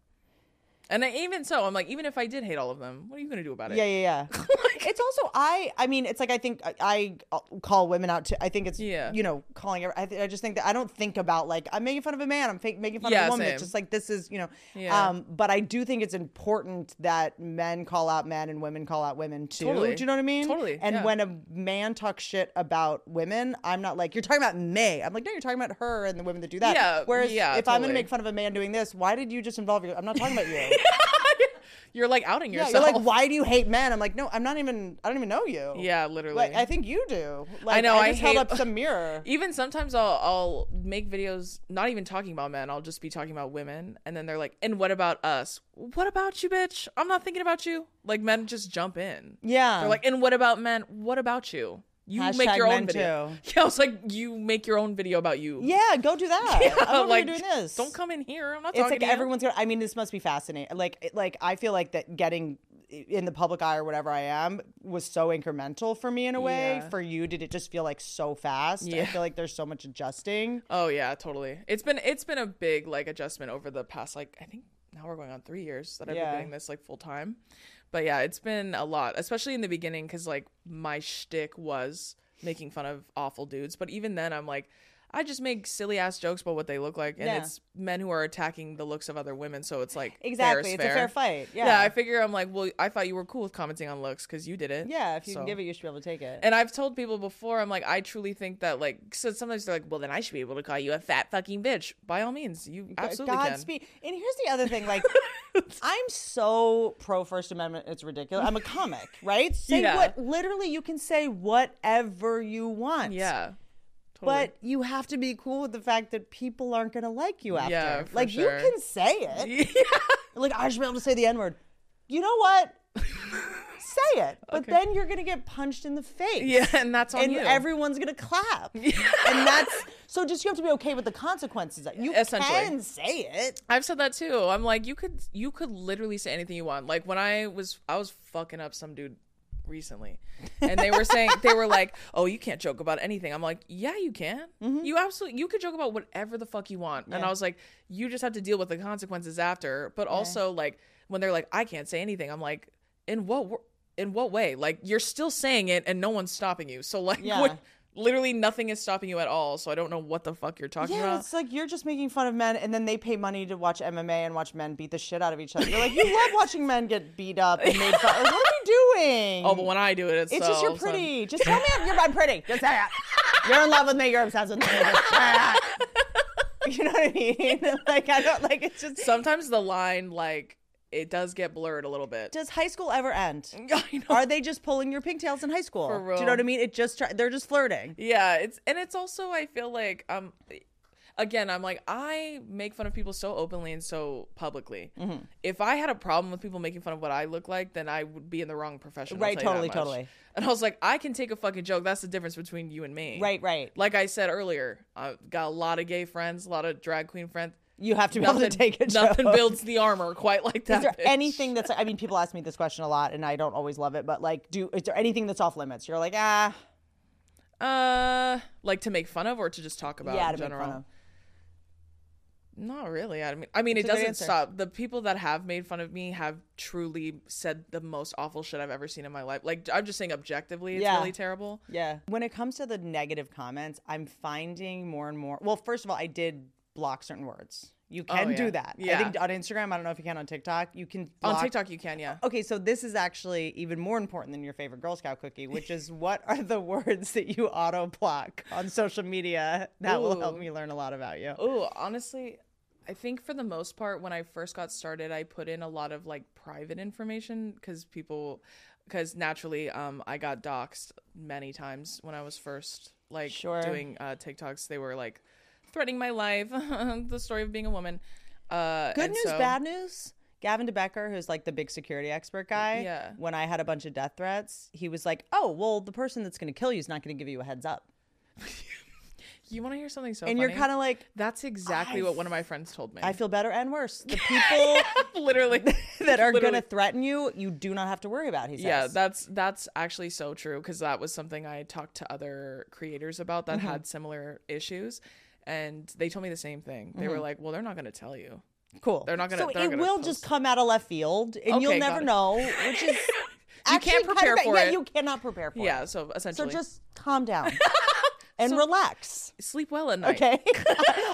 And I, even so, I'm like, even if I did hate all of them, what are you going to do about it? Yeah, yeah, yeah. Like, it's also, I mean, it's like, I think I call women out to, I think it's, yeah, you know, calling, I just think that I don't think about like, I'm making fun of a man, I'm making fun of a woman. Same. It's just like, this is, you know, yeah. But I do think it's important that men call out men and women call out women too. Totally. Do you know what I mean? Totally. And yeah, when a man talks shit about women, I'm not like, you're talking about me. I'm like, no, you're talking about her and the women that do that. Yeah, whereas yeah, if totally, I'm going to make fun of a man doing this, why did you just involve your, I'm not talking about you. You're like outing yourself. Yeah, you're like, why do you hate men? I'm like, no, I'm not even, I don't even know you. Yeah, literally. Like, I think you do. Like, I know. I just held up some mirror. Even sometimes I'll make videos not even talking about men. I'll just be talking about women. And then they're like, and what about us? What about you, bitch? I'm not thinking about you. Like, men just jump in. Yeah. They're like, and what about men? What about you? You hashtag make your own video. Too. Yeah, I was like, you make your own video about you. Yeah, go do that. Yeah, I don't like, know you're doing this. Don't come in here. I'm not talking like to you. It's like everyone's gonna, I mean, this must be fascinating. Like I feel like that getting in the public eye or whatever I am was so incremental for me in a way. Yeah. For you, did it just feel like so fast? Yeah. I feel like there's so much adjusting. Oh yeah, totally. It's been a big like adjustment over the past like, I think now we're going on 3 years that I've been doing this like full time. But yeah, it's been a lot, especially in the beginning, because like my shtick was making fun of awful dudes. But even then, I'm like, I just make silly ass jokes about what they look like, and it's men who are attacking the looks of other women. So it's like exactly, it's fair. A fair fight. Yeah. Yeah, I figure I'm like, well, I thought you were cool with commenting on looks because you did it. Yeah, if you can give it, you should be able to take it. And I've told people before, I'm like, I truly think that like, so sometimes they're like, well, then I should be able to call you a fat fucking bitch. By all means, you absolutely can. Godspeed. And here's the other thing, like. I'm so pro First Amendment, it's ridiculous. I'm a comic, right? Say what, literally you can say whatever you want. Yeah. Totally. But you have to be cool with the fact that people aren't going to like you after. Yeah, for like sure. You can say it. Yeah. Like, I should be able to say the N-word. You know what? Say it, but then you're gonna get punched in the face. Yeah, and that's on you. And everyone's gonna clap. Yeah. And that's so. Just you have to be okay with the consequences. You can say it. I've said that too. I'm like, you could literally say anything you want. Like when I was fucking up some dude recently, and they were saying they were like, oh, you can't joke about anything. I'm like, yeah, you can. Mm-hmm. You absolutely, you could joke about whatever the fuck you want. Yeah. And I was like, you just have to deal with the consequences after. But also like when they're like, I can't say anything. I'm like, in what way? Like, you're still saying it and no one's stopping you. So like, what, literally nothing is stopping you at all. So I don't know what the fuck you're talking about. Yeah, it's like, you're just making fun of men, and then they pay money to watch MMA and watch men beat the shit out of each other. You're like, you love watching men get beat up and made fun. Like, what are you doing? Oh, but when I do it, it's just, you're pretty. Just tell me I'm pretty. Just say it. You're in love with me. You're obsessed with me. Just say it. You know what I mean? Like, I don't, like, it's just. Sometimes the line, like, it does get blurred a little bit. Does high school ever end? I know. Are they just pulling your pigtails in high school? For real. Do you know what I mean? They're just flirting. Yeah, it's also, I feel like again, I'm like, I make fun of people so openly and so publicly. Mm-hmm. If I had a problem with people making fun of what I look like, then I would be in the wrong profession. Right, totally. And I was like, I can take a fucking joke. That's the difference between you and me. Right. Like I said earlier, I've got a lot of gay friends, a lot of drag queen friends. You have to be able to take a joke. Nothing builds the armor quite like that. Is there anything that's, I mean, people ask me this question a lot and I don't always love it, but like, is there anything that's off limits? You're like, like to make fun of or to just talk about in general? Make fun of. Not really. I mean, it doesn't stop. The people that have made fun of me have truly said the most awful shit I've ever seen in my life. Like, I'm just saying objectively, it's really terrible. Yeah. When it comes to the negative comments, I'm finding more and more. Well, first of all, I did block certain words. You can do that. Yeah. I think on Instagram, I don't know if you can on TikTok, you can block. On TikTok you can, yeah. Okay, so this is actually even more important than your favorite Girl Scout cookie, which is what are the words that you auto-block on social media that will help me learn a lot about you. Ooh, honestly, I think for the most part, when I first got started, I put in a lot of like private information because naturally I got doxxed many times when I was first like doing TikToks. They were like, threatening my life, the story of being a woman. Good news, bad news. Gavin DeBecker, who's like the big security expert guy, when I had a bunch of death threats, he was like, oh, well, the person that's going to kill you is not going to give you a heads up. You want to hear something so funny? And you're kind of like, that's exactly what one of my friends told me. I feel better and worse. The people literally that are going to threaten you, you do not have to worry about, he says. Yeah, that's actually so true, because that was something I talked to other creators about that had similar issues. And they told me the same thing. They were like, well, they're not going to tell you. Cool. They're not gonna. So it will just come out of left field, and you'll never know. Which is you can't prepare for it. Yeah, you cannot prepare for it. Yeah. So essentially, so just calm down and relax. Sleep well at night. Okay.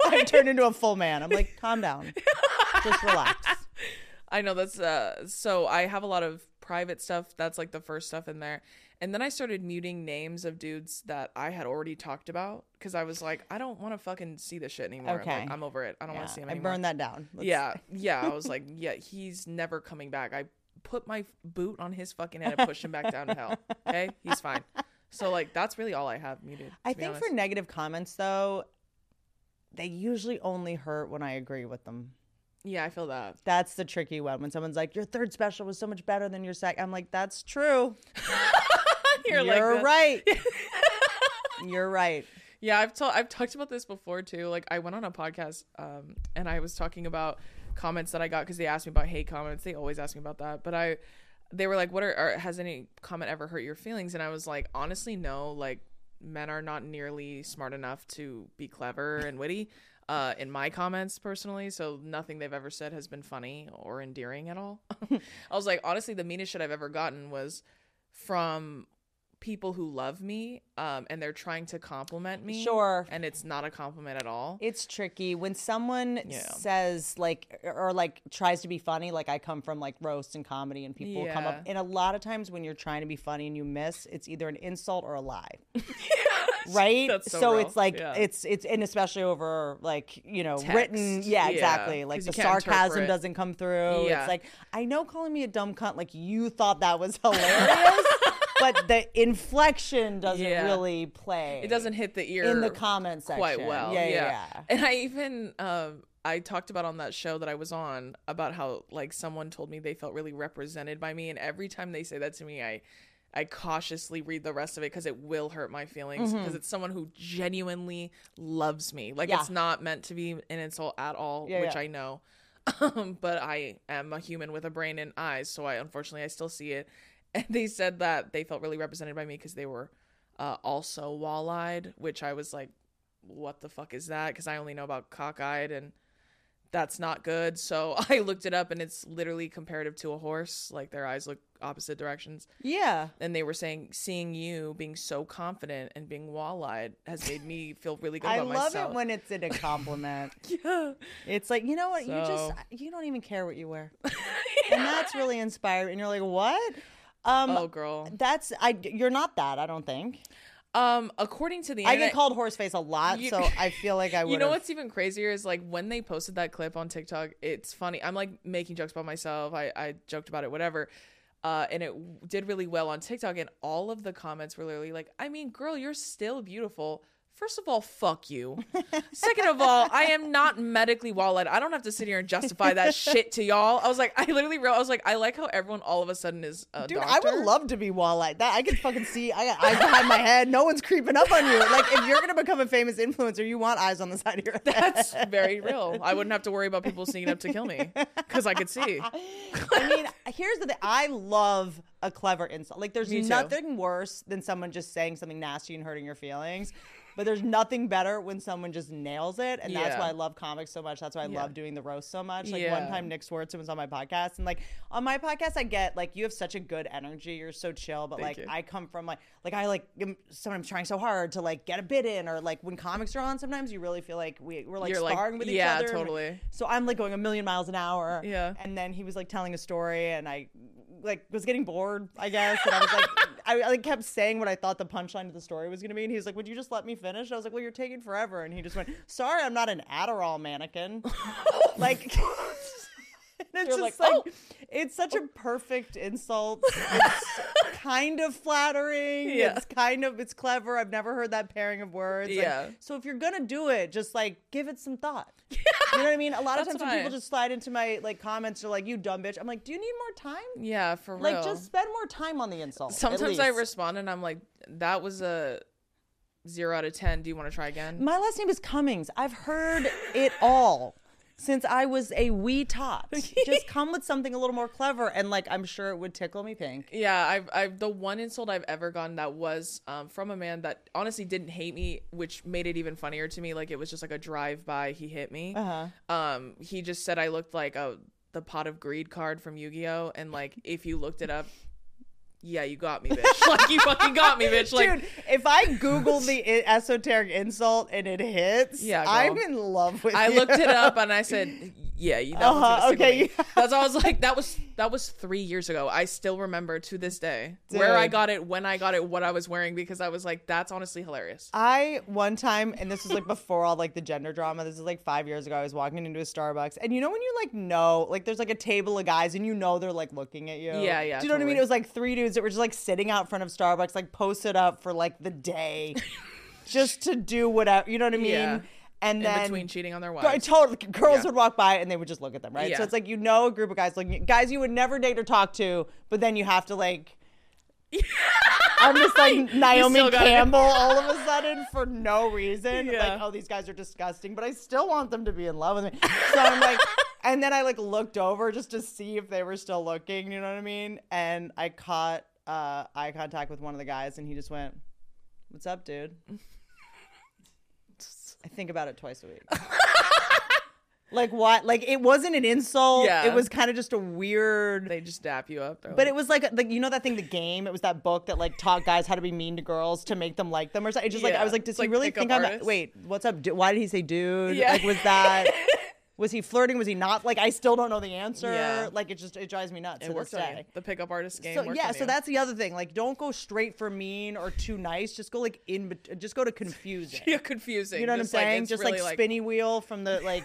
I've turned into a full man. I'm like, calm down, just relax. I know that's so I have a lot of private stuff. That's like the first stuff in there. And then I started muting names of dudes that I had already talked about because I was like, I don't want to fucking see this shit anymore. Okay. Like, I'm over it. I don't want to see him anymore. I burned that down. I was like, yeah, he's never coming back. I put my boot on his fucking head and pushed him back down to hell. Okay? He's fine. So, like, that's really all I have muted. I think for negative comments, though, they usually only hurt when I agree with them. Yeah, I feel that. That's the tricky one. When someone's like, your third special was so much better than your second. I'm like, that's true. You're like right. You're right. Yeah, I've talked about this before too. Like I went on a podcast and I was talking about comments that I got because they asked me about hate comments. They always ask me about that. But they were like, has any comment ever hurt your feelings? And I was like, honestly, no. Like men are not nearly smart enough to be clever and witty in my comments personally. So nothing they've ever said has been funny or endearing at all. I was like, honestly, the meanest shit I've ever gotten was from people who love me and they're trying to compliment me. Sure. And it's not a compliment at all. It's tricky when someone says like or like tries to be funny. Like I come from like roast and comedy and people come up, and a lot of times when you're trying to be funny and you miss, it's either an insult or a lie. Right? That's so it's like it's and especially over like, you know, text. Written. Yeah, exactly. Like the sarcasm doesn't come through. Yeah. It's like, I know calling me a dumb cunt, like you thought that was hilarious. But the inflection doesn't really play. It doesn't hit the ear in the comment section quite well. Yeah. And I even I talked about on that show that I was on about how like someone told me they felt really represented by me, and every time they say that to me, I cautiously read the rest of it because it will hurt my feelings because it's someone who genuinely loves me. Like it's not meant to be an insult at all, which I know. But I am a human with a brain and eyes, so I unfortunately still see it. And they said that they felt really represented by me because they were also wall-eyed, which I was like, what the fuck is that? Because I only know about cockeyed, and that's not good. So I looked it up, and it's literally comparative to a horse. Like, their eyes look opposite directions. Yeah. And they were saying, seeing you being so confident and being wall-eyed has made me feel really good about myself. I love it when it's in a compliment. It's like, you know what? So... You don't even care what you wear. And that's really inspiring. And you're like, what? Oh girl, that's you're not that. I don't think. According to the internet, I get called horseface a lot, so I feel like I would. You know what's even crazier is like when they posted that clip on TikTok. It's funny. I'm like making jokes about myself. I joked about it, whatever. And it did really well on TikTok, and all of the comments were literally like, "I mean, girl, you're still beautiful." First of all, fuck you. Second of all, I am not medically wall-eyed. I don't have to sit here and justify that shit to y'all. I was like, I literally wrote, I was like, I like how everyone all of a sudden is a dude, doctor. I would love to be wall-eyed. That, I can fucking see. I got eyes behind my head. No one's creeping up on you. Like, if you're going to become a famous influencer, you want eyes on the side of your head. That's very real. I wouldn't have to worry about people sneaking up to kill me because I could see. I mean, here's the thing. I love a clever insult. Like, there's nothing worse than someone just saying something nasty and hurting your feelings. But there's nothing better when someone just nails it. And that's why I love comics so much. That's why I love doing the roast so much. Like one time Nick Swartzen was on my podcast. And like on my podcast, I get like, you have such a good energy. You're so chill. But Thank you. I come from like I like sometimes trying so hard to like get a bit in. Or like when comics are on, sometimes you really feel like we're like sparring with each other. Yeah, totally. So I'm like going a million miles an hour. Yeah. And then he was like telling a story and I like was getting bored, I guess. And I was like, I like kept saying what I thought the punchline of the story was going to be. And he was like, would you just let me finish? And I was like, well, you're taking forever. And he just went, sorry, I'm not an Adderall mannequin. Like, it's just like, it's such a perfect insult. It's kind of flattering. Yeah. It's kind of, it's clever. I've never heard that pairing of words. Yeah. Like, so if you're going to do it, just like give it some thought. You know what I mean? A lot of times when people just slide into my like comments, they're like, you dumb bitch. I'm like, do you need more time? Yeah, for real. Like just spend more time on the insult. Sometimes I respond and I'm like, that was a 0 out of 10. Do you want to try again? My last name is Cummings. I've heard it all. since I was a wee tot. Just come with something a little more clever, and like I'm sure it would tickle me pink. Yeah, I've the one insult I've ever gotten that was from a man that honestly didn't hate me, which made it even funnier to me. Like it was just like a drive-by. He hit me. Uh-huh. He just said I looked like the Pot of Greed card from Yu-Gi-Oh, and like if you looked it up. Yeah, you got me, bitch. Like, you fucking got me, bitch. Like, dude, if I Google the esoteric insult and it hits, yeah, I'm in love with you. I looked it up and I said, yeah, you know. Okay. Yeah. That's I was like, that was 3 years ago. I still remember to this day where I got it, when I got it, what I was wearing, because I was like, that's honestly hilarious. I one time, and this was like before all like the gender drama, this is like 5 years ago, I was walking into a Starbucks, and you know when you like know, like there's like a table of guys and you know they're like looking at you. Yeah, yeah. Do you know what I mean? It was like three dudes that were just like sitting out in front of Starbucks, like posted up for like the day just to do whatever, you know what I mean? Yeah. And then in between cheating on their wives. Totally. Girls would walk by and they would just look at them, right? Yeah. So it's like, you know, a group of guys looking, guys you would never date or talk to, but then you have to like, I'm just like Naomi Campbell all of a sudden for no reason. Yeah. Like, oh, these guys are disgusting, but I still want them to be in love with me. So I'm like, and then I like looked over just to see if they were still looking, you know what I mean? And I caught eye contact with one of the guys and he just went, "What's up, dude?" I think about it twice a week. Like what? Like it wasn't an insult. Yeah. It was kind of just a weird. They just dap you up. But like... it was like you know that thing, The Game. It was that book that like taught guys how to be mean to girls to make them like them or something. It's just like I was like, does he really think I'm? Wait, what's up? Why did he say dude? Yeah. Like was that? Was he flirting? Was he not? Like I still don't know the answer. Yeah. Like it drives me nuts. It works on you. The pickup artist game. So, yeah. So that's the other thing. Like don't go straight for mean or too nice. Just go like Just go to confusing. Yeah, confusing. You know just what I'm saying? Like, just really like spinny wheel from the like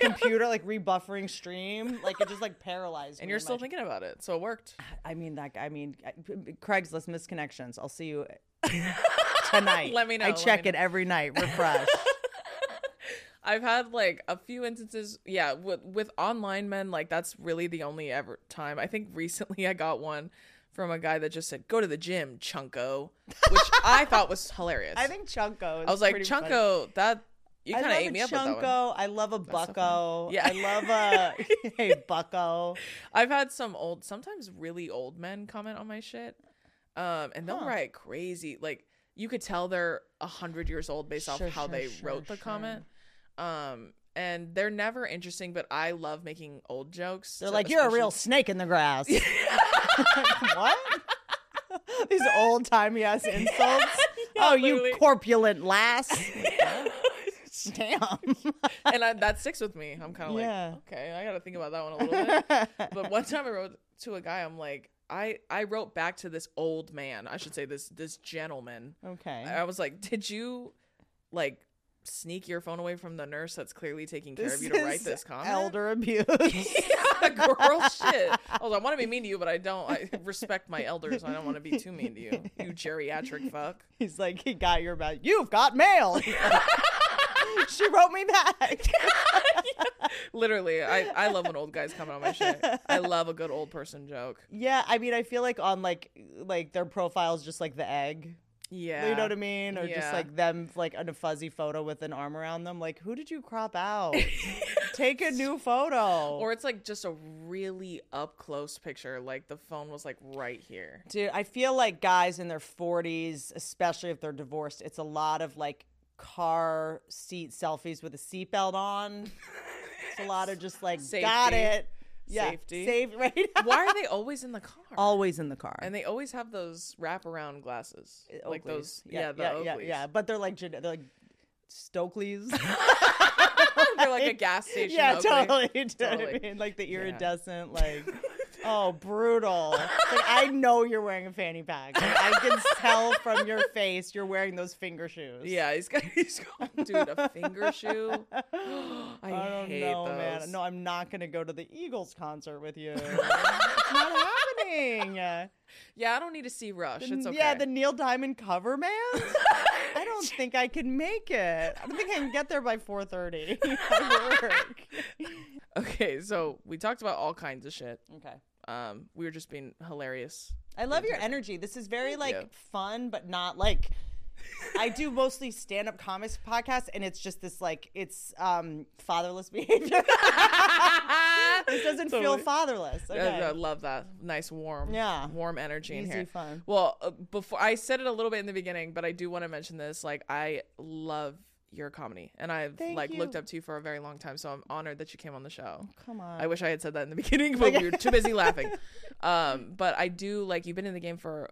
computer, like rebuffering stream. Like it just like paralyzed. And you're still thinking about it, so it worked. I mean, Craigslist misconnections. I'll see you tonight. Let me know. I check it every night. Refresh. I've had like a few instances, yeah, with online men, like that's really the only ever time. I think recently I got one from a guy that just said, "Go to the gym, Chunko," which I thought was hilarious. I think Chunko is I was like, Chunko, funny. That you kind of ate me up with that one. I love a Bucko. So yeah. I love a hey Bucko. I've had sometimes really old men comment on my shit. And they'll write crazy, like you could tell they're 100 years old based off how they wrote the comment. And they're never interesting, but I love making old jokes. They're like, "You're a real snake in the grass." What? These old timey ass insults. Yeah, literally. You corpulent lass. Damn. And that sticks with me. I'm kind of like, okay, I got to think about that one a little bit. But one time I wrote to a guy, I'm like, I wrote back to this old man. I should say this gentleman. Okay. I was like, "Did you like sneak your phone away from the nurse that's clearly taking care of you to write this comment? Elder abuse." Yeah, girl shit. I want to be mean to you, but I respect my elders. I don't want to be too mean to you, you geriatric fuck. He's like, he got your mail. You've got mail. She wrote me back. Literally, I love when old guys comment on my shit. I love a good old person joke. Yeah, I mean, I feel like on like their profile's just like the egg. Yeah, you know what I mean, or just like them, like in a fuzzy photo with an arm around them. Like, who did you crop out? Take a new photo. Or it's like just a really up close picture. Like the phone was like right here. Dude, I feel like guys in their 40s, especially if they're divorced, it's a lot of like car seat selfies with a seatbelt on. It's a lot of just like safety. Got it. Yeah. Safety. Right? Why are they always in the car? Always in the car. And they always have those wraparound glasses. Oakleys. Like those. Oakleys. Yeah. But they're like Stokely's. They're like a gas station. Yeah, Oakley. Totally. You know what I mean? Like the iridescent, like, oh, brutal. Like, I know you're wearing a fanny pack. Like, I can tell from your face you're wearing those finger shoes. Yeah, he's got dude, a finger shoe. I don't hate know, those. Man. No, I'm not going to go to the Eagles concert with you. It's not happening. Yeah, I don't need to see Rush. It's okay. Yeah, the Neil Diamond cover, man. I don't think I can make it. I don't think I can get there by 4:30. Okay, so we talked about all kinds of shit. Okay. We were just being hilarious. I love your energy. This is very like fun, but not like I do mostly stand-up comics podcasts, and it's just this, like, it's fatherless behavior. It doesn't feel fatherless. Okay. I love that. Nice, warm. Yeah. Warm energy in here. Easy, fun. Well, before I said it a little bit in the beginning, but I do want to mention this. Like, I love your comedy, and I've looked up to you for a very long time, so I'm honored that you came on the show. Come on. I wish I had said that in the beginning, but we were too busy laughing. But I do, like, you've been in the game for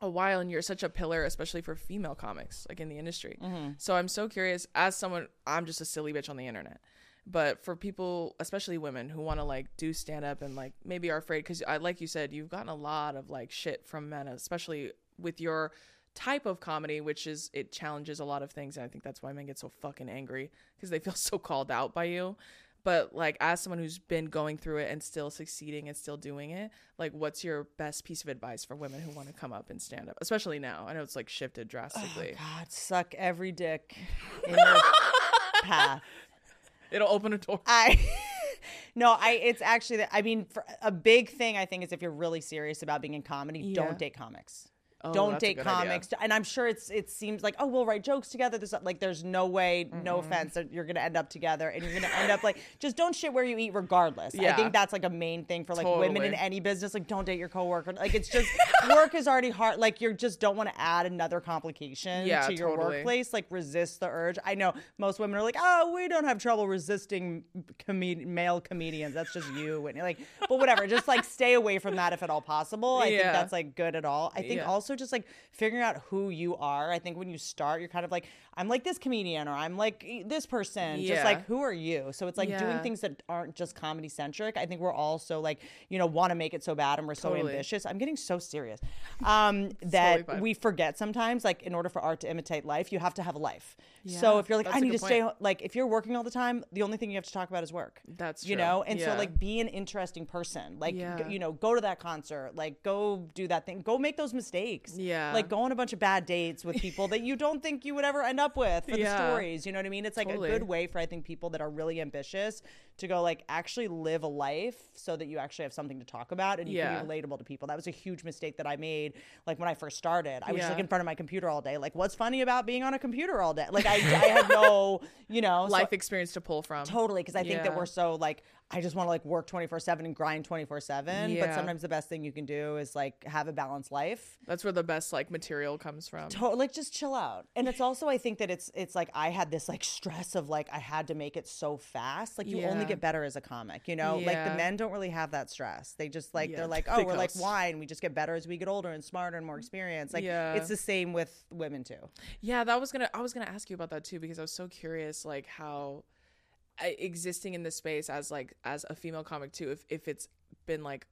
a while, and you're such a pillar, especially for female comics, like, in the industry. Mm-hmm. So I'm so curious, as someone, I'm just a silly bitch on the internet, but for people, especially women, who want to, like, do stand up and, like, maybe are afraid, because like you said, you've gotten a lot of, like, shit from men, especially with your type of comedy, which is, it challenges a lot of things, and I think that's why men get so fucking angry, because they feel so called out by you. But, like, as someone who's been going through it and still succeeding and still doing it, like, what's your best piece of advice for women who want to come up and stand up, especially now? I know it's, like, shifted drastically. Oh, God, suck every dick in your path. It'll open a door. It's actually that. I mean, for a big thing, I think, is if you're really serious about being in comedy, don't date comics. Oh, don't date comics. Idea. And I'm sure it seems like, oh, we'll write jokes together. There's no way, no offense, that you're going to end up together, and you're going to end up like, just don't shit where you eat regardless. Yeah. I think that's, like, a main thing for, like, women in any business. Like, don't date your coworker. Like, it's just, work is already hard. Like, you just don't want to add another complication to your workplace. Like, resist the urge. I know most women are like, oh, we don't have trouble resisting male comedians. That's just you. And, like, but whatever, just, like, stay away from that if at all possible. I think that's, like, good at all. I think also, just, like, figuring out who you are. I think when you start, you're kind of like, I'm like this comedian, or I'm like this person, just like, who are you? So it's like doing things that aren't just comedy centric. I think we're all so, like, want to make it so bad, and we're so ambitious. I'm getting so serious that we forget sometimes, like, in order for art to imitate life, you have to have a life. So if you're like, I need to stay like, if you're working all the time, the only thing you have to talk about is work. That's true. So, like, be an interesting person, like, go to that concert, like, go do that thing, go make those mistakes. Like, go on a bunch of bad dates with people that you don't think you would ever end up with for the stories. You know what I mean? It's like a good way for, I think, people that are really ambitious to go, like, actually live a life so that you actually have something to talk about, and you can be relatable to people. That was a huge mistake that I made, like, when I first started. I was just, like, in front of my computer all day. Like, what's funny about being on a computer all day? Like, I had no, life experience to pull from. Totally. Because I think that we're so, like, I just want to, like, work 24/7 and grind 24/7. But sometimes the best thing you can do is, like, have a balanced life. That's where the best, like, material comes from. Totally, like, just chill out. And it's also, I think that it's like, I had this, like, stress of, like, I had to make it so fast. Like, you only get better as a comic, Like, the men don't really have that stress. They just, like, they're like, oh, we're like wine. We just get better as we get older and smarter and more experienced. Like, it's the same with women too. Yeah, I was gonna ask you about that too, because I was so curious, like, how existing in this space as, like, as a female comic too, if it's been, like,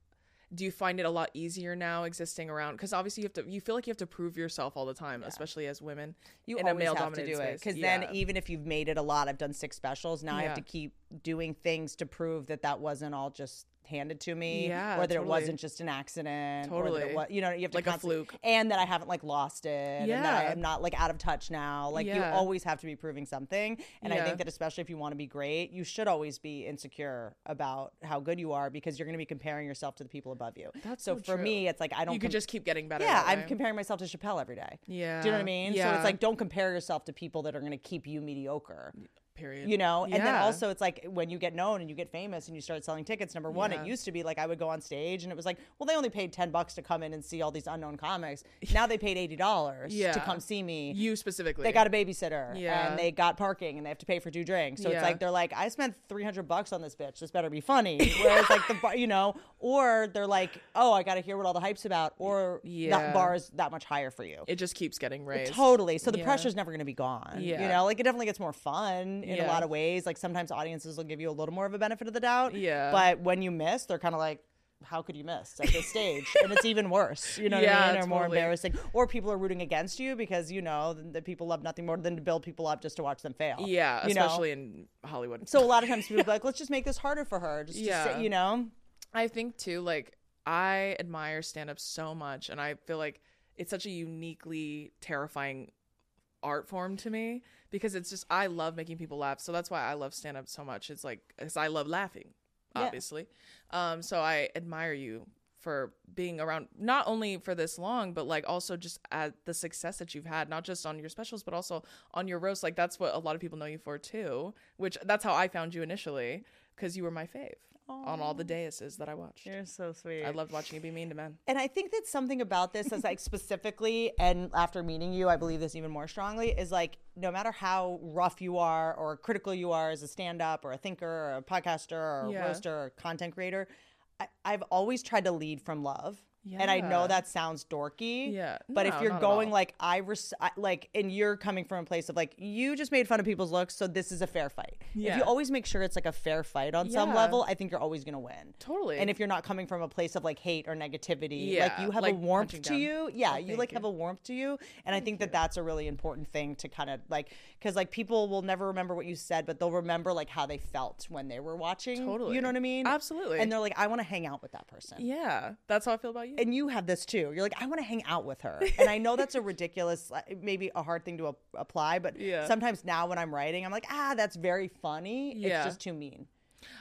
do you find it a lot easier now existing around, because obviously you feel like you have to prove yourself all the time, especially as women, you in a male dominated space, because then even if you've made it a lot, I've done 6 specials now, I have to keep doing things to prove that wasn't all just handed to me, or that it wasn't just an accident, or that it was, you have to, like, a fluke, and that I haven't, like, lost it, and that I am not, like, out of touch now, like, you always have to be proving something, and I think that especially if you want to be great, you should always be insecure about how good you are, because you're going to be comparing yourself to the people above you. That's so for true. Me, it's like, I don't, you could just keep getting better. Yeah, I'm comparing myself to Chappelle every day. Yeah, do you know what I mean? So it's like, don't compare yourself to people that are going to keep you mediocre. Period. And then also, it's like, when you get known and you get famous and you start selling tickets, number one, it used to be like, I would go on stage and it was like, well, they only paid $10 to come in and see all these unknown comics. Now they paid $80 to come see me. You specifically. They got a babysitter and they got parking and they have to pay for 2 drinks. So it's like, they're like, I spent $300 on this bitch. This better be funny. Whereas like the or they're like, oh, I got to hear what all the hype's about, or that bar is that much higher for you. It just keeps getting raised. Totally. So the pressure's never going to be gone. Yeah. Like it definitely gets more fun. In a lot of ways, like sometimes audiences will give you a little more of a benefit of the doubt. Yeah. But when you miss, they're kind of like, how could you miss at this stage? And it's even worse, what I mean? Or more embarrassing. Or people are rooting against you because, the people love nothing more than to build people up just to watch them fail. Yeah, especially in Hollywood. So a lot of times people are like, let's just make this harder for her. Just to sit, I think too, like, I admire stand-up so much, and I feel like it's such a uniquely terrifying art form to me, because it's just, I love making people laugh, so that's why I love stand-up so much. It's like, because I love laughing, obviously. So I admire you for being around, not only for this long, but like also just at the success that you've had, not just on your specials, but also on your roast. Like, that's what a lot of people know you for too, which that's how I found you initially, because you were my fave on all the daises that I watched. You're so sweet. I loved watching you be mean to men. And I think that something about this is like specifically, and after meeting you, I believe this even more strongly, is like, no matter how rough you are or critical you are as a stand-up or a thinker or a podcaster or a roaster or a content creator, I've always tried to lead from love. Yeah. And I know that sounds dorky, but if you're going like, and you're coming from a place of like, you just made fun of people's looks, so this is a fair fight. Yeah. If you always make sure it's like a fair fight on some level, I think you're always going to win. Totally. And if you're not coming from a place of like hate or negativity, like you have a warmth to you. Yeah. You like have a warmth to you. And I think that that's a really important thing to kind of like, because like people will never remember what you said, but they'll remember like how they felt when they were watching. Totally. You know what I mean? Absolutely. And they're like, I want to hang out with that person. Yeah. That's how I feel about you. And you have this too. You're like, I want to hang out with her. And I know that's a ridiculous, maybe a hard thing to apply, but sometimes now when I'm writing, I'm like, that's very funny. Yeah. It's just too mean.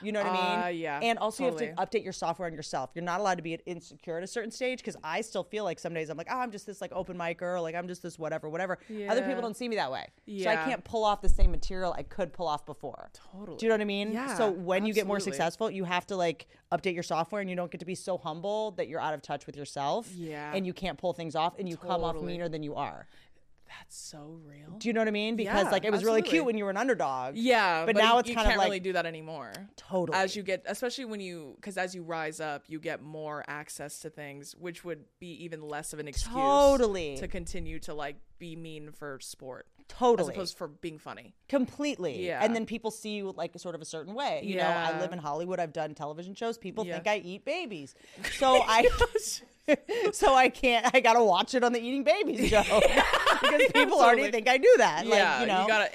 You know what I mean? Yeah. And also you have to update your software on yourself. You're not allowed to be insecure at a certain stage, because I still feel like some days I'm like, I'm just this like open micer, like I'm just this whatever. Yeah. Other people don't see me that way. Yeah. So I can't pull off the same material I could pull off before. Totally. Do you know what I mean? Yeah, so when you get more successful, you have to like update your software, and you don't get to be so humble that you're out of touch with yourself. Yeah. And you can't pull things off, and you come off meaner than you are. That's so real. Do you know what I mean? Because like it was really cute when you were an underdog. Yeah. But now it's kind of like, you can't really do that anymore. Totally. As you get, especially when you, because as you rise up, you get more access to things, which would be even less of an excuse. Totally. To continue to like be mean for sport. Totally. As opposed for being funny. Completely. Yeah. And then people see you like sort of a certain way. You know, I live in Hollywood. I've done television shows. People think I eat babies. So I can't. I gotta watch it on the eating babies show because people already think I do that. Yeah, like,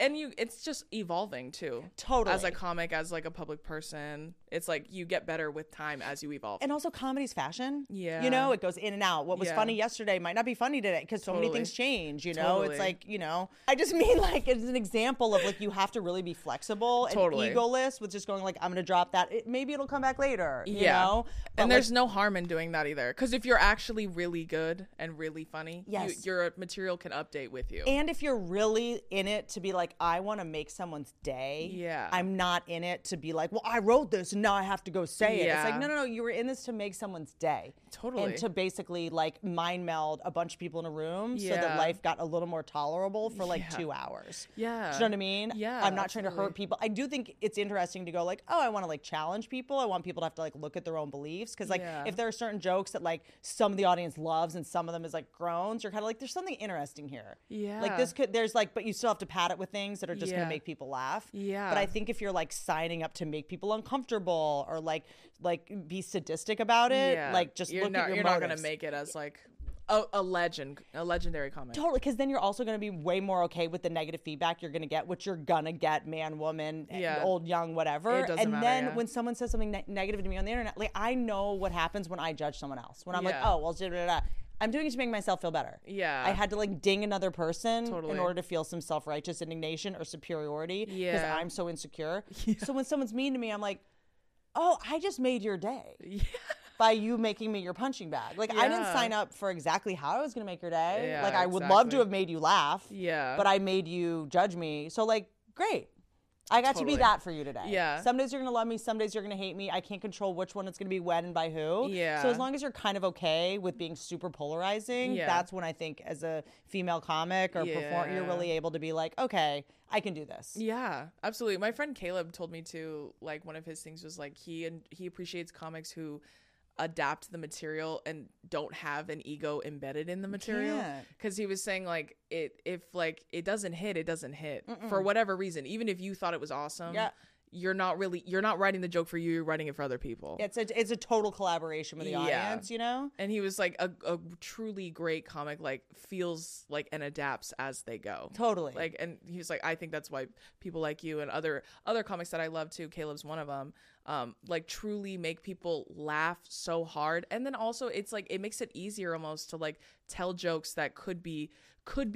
you know, it's just evolving too. Totally. As a comic, as like a public person, it's like you get better with time as you evolve. And also, comedy's fashion. Yeah. You know, it goes in and out. What was funny yesterday might not be funny today because so many things change. You know, it's like, you know, I just mean like it's an example of like you have to really be flexible and egoless with just going like, I'm gonna drop that. Maybe it'll come back later. You know. But and there's no harm in doing that either, because if you're actually really good and really funny, your material can update with you. And if you're really in it to be like, I want to make someone's day, I'm not in it to be like, well, I wrote this and now I have to go say it. It's like, no, you were in this to make someone's day. Totally. And to basically like mind meld a bunch of people in a room so that life got a little more tolerable for like 2 hours. Yeah. Do you know what I mean? Yeah. I'm not trying to hurt people. I do think it's interesting to go like, oh, I want to like challenge people. I want people to have to like look at their own beliefs, because like if there are certain jokes that like some of the audience loves and some of them is like groans, you're kind of like, there's something interesting here. Yeah. Like this could, there's like, but you still have to pad it with things that are just going to make people laugh. Yeah. But I think if you're like signing up to make people uncomfortable or like be sadistic about it, like just look at your motives. You're not going to make it as like a legendary comic. Totally, because then you're also going to be way more okay with the negative feedback you're going to get, which you're going to get, man, woman, old, young, whatever. It doesn't matter, when someone says something negative to me on the internet, like I know what happens when I judge someone else. When I'm like, oh, well, I'm doing it to make myself feel better. Yeah. I had to like ding another person in order to feel some self-righteous indignation or superiority because I'm so insecure. Yeah. So when someone's mean to me, I'm like, oh, I just made your day. Yeah. By you making me your punching bag. Like, I didn't sign up for exactly how I was going to make your day. Yeah, like, I would love to have made you laugh. Yeah. But I made you judge me. So, like, great. I got to be that for you today. Yeah. Some days you're going to love me. Some days you're going to hate me. I can't control which one it's going to be when and by who. Yeah. So as long as you're kind of okay with being super polarizing, that's when I think as a female comic or performer, you're really able to be like, okay, I can do this. Yeah, absolutely. My friend Caleb told me too, like, one of his things was like he appreciates comics who adapt the material and don't have an ego embedded in the material, because he was saying like if it doesn't hit Mm-mm. for whatever reason, even if you thought it was awesome, you're not writing the joke for you, you're writing it for other people. It's a total collaboration with the audience, you know. And he was like, a truly great comic like feels like and adapts as they go. Totally. Like, and he was like, I think that's why people like you and other comics that I love too, Caleb's one of them, like truly make people laugh so hard. And then also it's like it makes it easier almost to like tell jokes that could be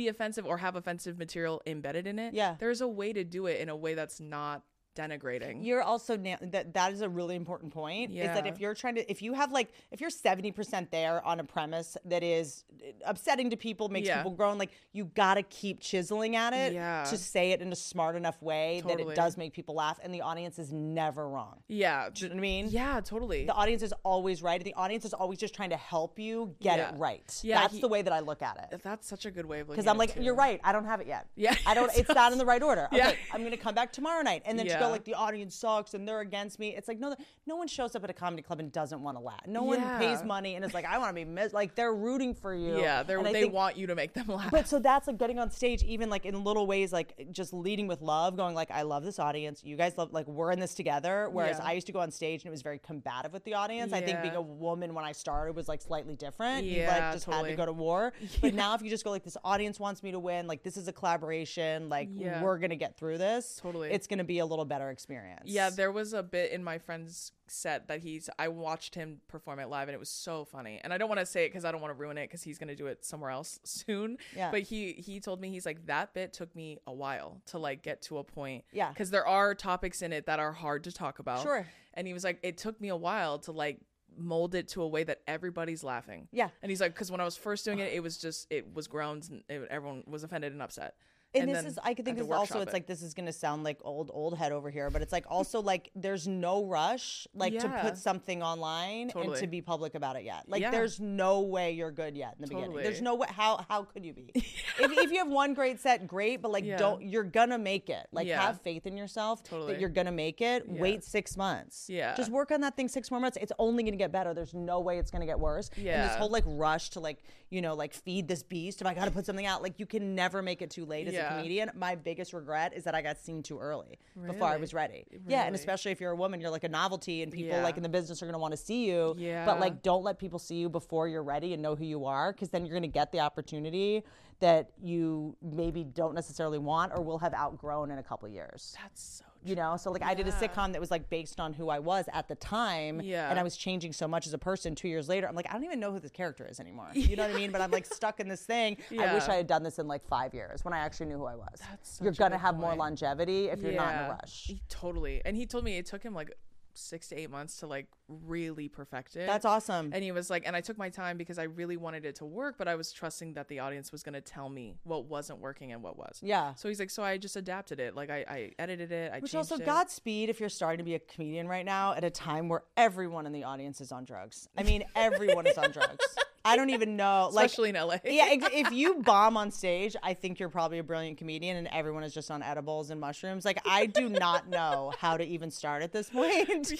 offensive or have offensive material embedded in it. Yeah, there's a way to do it in a way that's not denigrating. You're also that is a really important point. Yeah. Is that if you're trying to, if you have like, if you're 70% there on a premise that is upsetting to people, makes people groan, like you gotta keep chiseling at it to say it in a smart enough way that it does make people laugh, and the audience is never wrong. Yeah, do you know what I mean? Yeah, totally. The audience is always right. The audience is always just trying to help you get it right. Yeah, that's the way that I look at it. That's such a good way of looking at it. Because I'm like, you're right. I don't have it yet. Yeah, I don't. It's not in the right order. Yeah. Okay, I'm gonna come back tomorrow night, and then to go like the audience sucks and they're against me. It's like no one shows up at a comedy club and doesn't want to laugh. No one pays money and is like, I want to be like they're rooting for you. Yeah, they want you to make them laugh. But so that's like getting on stage, even like in little ways, like just leading with love, going like, I love this audience. You guys love, like we're in this together. Whereas I used to go on stage and it was very combative with the audience. Yeah. I think being a woman when I started was like slightly different. Yeah, you like just had to go to war. Yeah. But now if you just go like, this audience wants me to win, like this is a collaboration, like we're gonna get through this. Totally, it's gonna be a little better experience. Yeah, there was a bit in my friend's set that I watched him perform it live and it was so funny, and I don't want to say it because I don't want to ruin it because he's gonna do it somewhere else soon, but he told me, he's like, that bit took me a while to like get to a point, because there are topics in it that are hard to talk about, and he was like, it took me a while to like mold it to a way that everybody's laughing, and he's like, because when I was first doing it, it was groans and everyone was offended and upset. And this is, I think this is also, it's like, this is going to sound like old head over here, but it's like also like there's no rush to put something online and to be public about it yet. Like there's no way you're good yet in the beginning. There's no way, how could you be? if you have one great set, great, but like you're going to make it. Like have faith in yourself that you're going to make it. Yeah. Wait 6 months. Yeah. Just work on that thing 6 more months. It's only going to get better. There's no way it's going to get worse. Yeah. And this whole like rush to like, you know, like feed this beast. If I got to put something out, like you can never make it too late. It's comedian, my biggest regret is that I got seen too early before I was ready. Yeah, and especially if you're a woman, you're like a novelty and people like in the business are going to want to see you, but like don't let people see you before you're ready and know who you are, because then you're going to get the opportunity that you maybe don't necessarily want or will have outgrown in a couple of years. That's so true. You know, so like I did a sitcom that was like based on who I was at the time, and I was changing so much as a person. 2 years later, I'm like, I don't even know who this character is anymore. You know what I mean? But I'm like stuck in this thing. I wish I had done this in like 5 years when I actually knew who I was. You're gonna have more longevity if you're not in a rush. Totally. And he told me it took him like 6 to 8 months to like really perfect it. That's awesome. And he was like, and I took my time because I really wanted it to work, but I was trusting that the audience was going to tell me what wasn't working and what was. Yeah. So he's like, so I just adapted it. Like I edited it. Which also, Godspeed if you're starting to be a comedian right now at a time where everyone in the audience is on drugs. I mean, everyone is on drugs. I don't even know. Especially in LA. Yeah. If you bomb on stage, I think you're probably a brilliant comedian and everyone is just on edibles and mushrooms. Like, I do not know how to even start at this point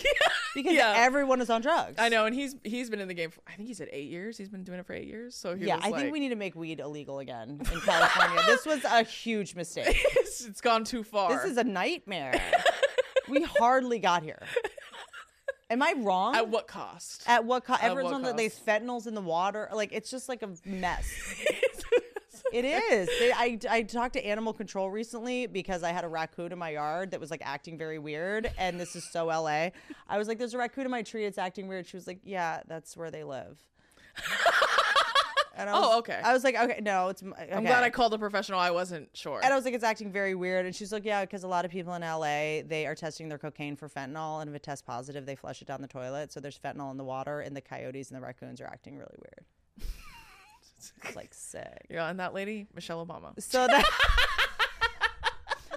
because everyone is on drugs. I know. And he's been in the game for, I think he said 8 years. He's been doing it for 8 years. So he was like, I think we need to make weed illegal again in California. This was a huge mistake. It's gone too far. This is a nightmare. We hardly got here. Am I wrong? At what cost? At what cost? Everyone's on there's fentanyls in the water. Like, it's just like a mess. It is. I talked to animal control recently because I had a raccoon in my yard that was like acting very weird. And this is so LA. I was like, there's a raccoon in my tree. It's acting weird. She was like, yeah, that's where they live. And I was, okay. I was like, okay, no, it's. Okay. I'm glad I called a professional. I wasn't sure. And I was like, it's acting very weird. And she's like, yeah, because a lot of people in LA, they are testing their cocaine for fentanyl, and if it tests positive, they flush it down the toilet. So there's fentanyl in the water, and the coyotes and the raccoons are acting really weird. It's like sick. Yeah, and that lady, Michelle Obama.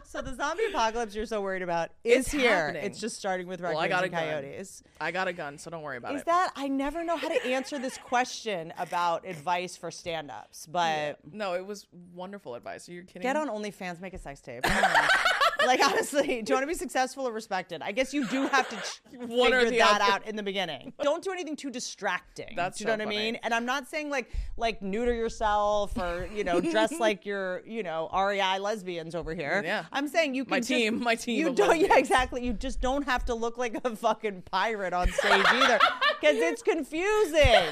So the zombie apocalypse you're so worried about is here. Happening. It's just starting with raccoons and coyotes. I got a gun, so don't worry about it. Is that? I never know how to answer this question about advice for stand-ups, but... Yeah. No, it was wonderful advice. Are you kidding? Get on OnlyFans, make a sex tape. Like, honestly, do you want to be successful or respected? I guess you do have to figure that out in the beginning. Don't do anything too distracting. That's so funny. Do you know what I mean? And I'm not saying, like neuter yourself or, you know, dress like you're, you know, REI lesbians over here. Yeah. I'm saying you can my team. You don't, yeah, exactly. You just don't have to look like a fucking pirate on stage either, because it's confusing.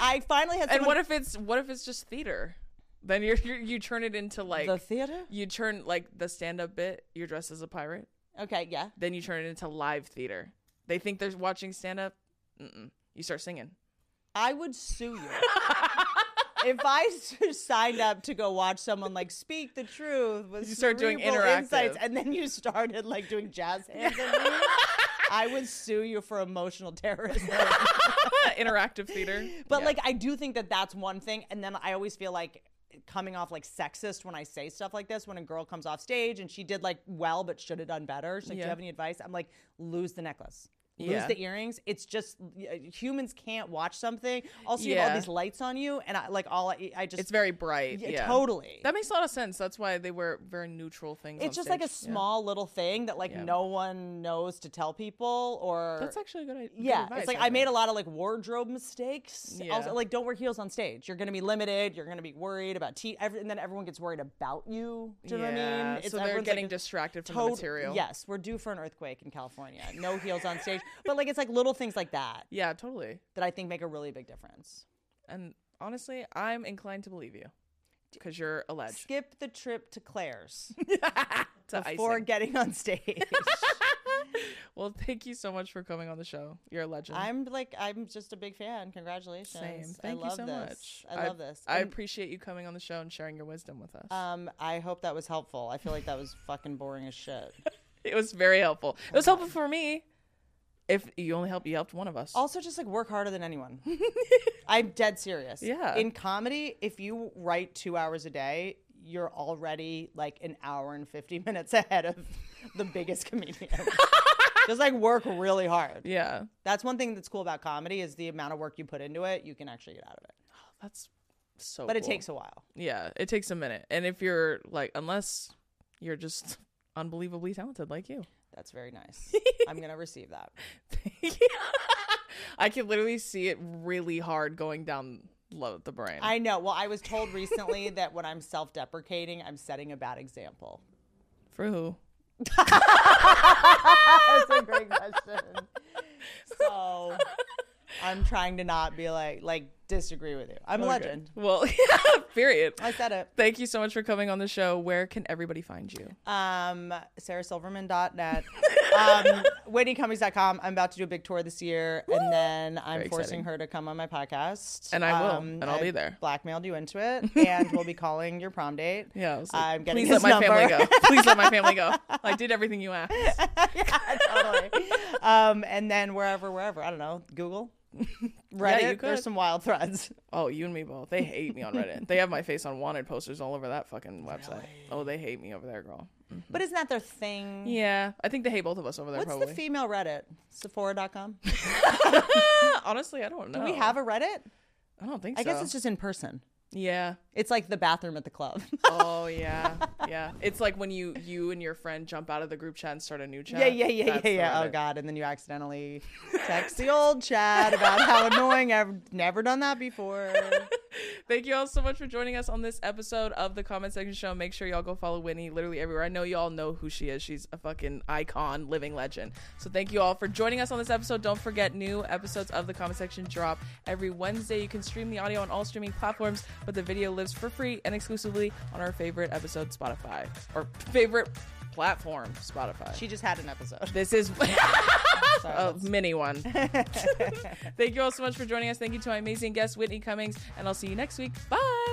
I finally had. And what if it's just theater? Then you turn it into like the theater. You turn like the stand-up bit. You're dressed as a pirate. Okay, yeah. Then you turn it into live theater. They think they're watching stand-up. You start singing. I would sue you. If I signed up to go watch someone like speak the truth with insights, and then you started like doing jazz hands at me, I would sue you for emotional terrorism. Interactive theater. But like, I do think that that's one thing. And then I always feel like coming off like sexist when I say stuff like this, when a girl comes off stage and she did like well, but should have done better. She's like, do you have any advice? I'm like, lose the necklace. Lose the earrings. It's just humans can't watch something. Also, you have all these lights on you, and I just it's very bright. Yeah, totally. That makes a lot of sense. That's why they wear very neutral things. It's on just stage. Like a small little thing that like no one knows to tell people. Or that's actually a good idea. Yeah, advice, it's like I made a lot of like wardrobe mistakes. Yeah. Also, like don't wear heels on stage. You're gonna be limited. You're gonna be worried about and then everyone gets worried about you. Do you know what I mean? It's so they're getting like, distracted from the material. Yes, we're due for an earthquake in California. No heels on stage. But like it's like little things like that. Yeah, totally. That I think make a really big difference. And honestly, I'm inclined to believe you because you're a legend. Skip the trip to Claire's before getting on stage. Well, thank you so much for coming on the show. You're a legend. I'm just a big fan. Congratulations. Same. Thank you so much. I love this. I appreciate you coming on the show and sharing your wisdom with us. I hope that was helpful. I feel like that was fucking boring as shit. It was very helpful. Okay. It was helpful for me. If you only help, you helped one of us. Also, just like work harder than anyone. I'm dead serious. Yeah. In comedy, if you write 2 hours a day, you're already like an hour and 50 minutes ahead of the biggest comedian. Just like work really hard. Yeah. That's one thing that's cool about comedy is the amount of work you put into it, you can actually get out of it. Oh, that's so cool. But it takes a while. Yeah. It takes a minute. And if you're like, unless you're just unbelievably talented like you. That's very nice. I'm going to receive that. I can literally see it really hard going down low the brain. I know. Well, I was told recently that when I'm self-deprecating, I'm setting a bad example. For who? That's a great question. So I'm trying to not be like disagree with you. I'm a legend. Well, period. I said it. Thank you so much for coming on the show. Where can everybody find you? SarahSilverman.net. WhitneyCummings.com. I'm about to do a big tour this year. Woo! And then I'm forcing her to come on my podcast. And I will. And I'll be there. Blackmailed you into it. And we'll be calling your prom date. Yeah. I'm getting Please let my family go. Please let my family go. I did everything you asked. Yeah, totally. And then wherever. I don't know. Google. Reddit, yeah, there's some wild threads. Oh, you and me both. They hate me on Reddit. They have my face on wanted posters all over that fucking website. Really? Oh, they hate me over there, girl. Mm-hmm. But isn't that their thing? Yeah, I think they hate both of us over there. What's probably the female Reddit? Sephora.com. Honestly, I don't know. Do we have a Reddit? I don't think so. I guess it's just in person. Yeah, it's like the bathroom at the club. Oh yeah. It's like when you and your friend jump out of the group chat and start a new chat. Yeah. Oh god, and then you accidentally text the old chat about how annoying. I've never done that before. Thank you all so much for joining us on this episode of the Comment Section Show. Make sure y'all go follow Whitney literally everywhere. I know y'all know who she is. She's a fucking icon, living legend. So thank you all for joining us on this episode. Don't forget, new episodes of the Comment Section drop every Wednesday. You can stream the audio on all streaming platforms, but the video lives for free and exclusively on our favorite episode, Spotify. Or favorite platform, Spotify. She just had an episode. This is a mini one. Thank you all so much for joining us. Thank you to my amazing guest, Whitney Cummings, and I'll see you next week. Bye.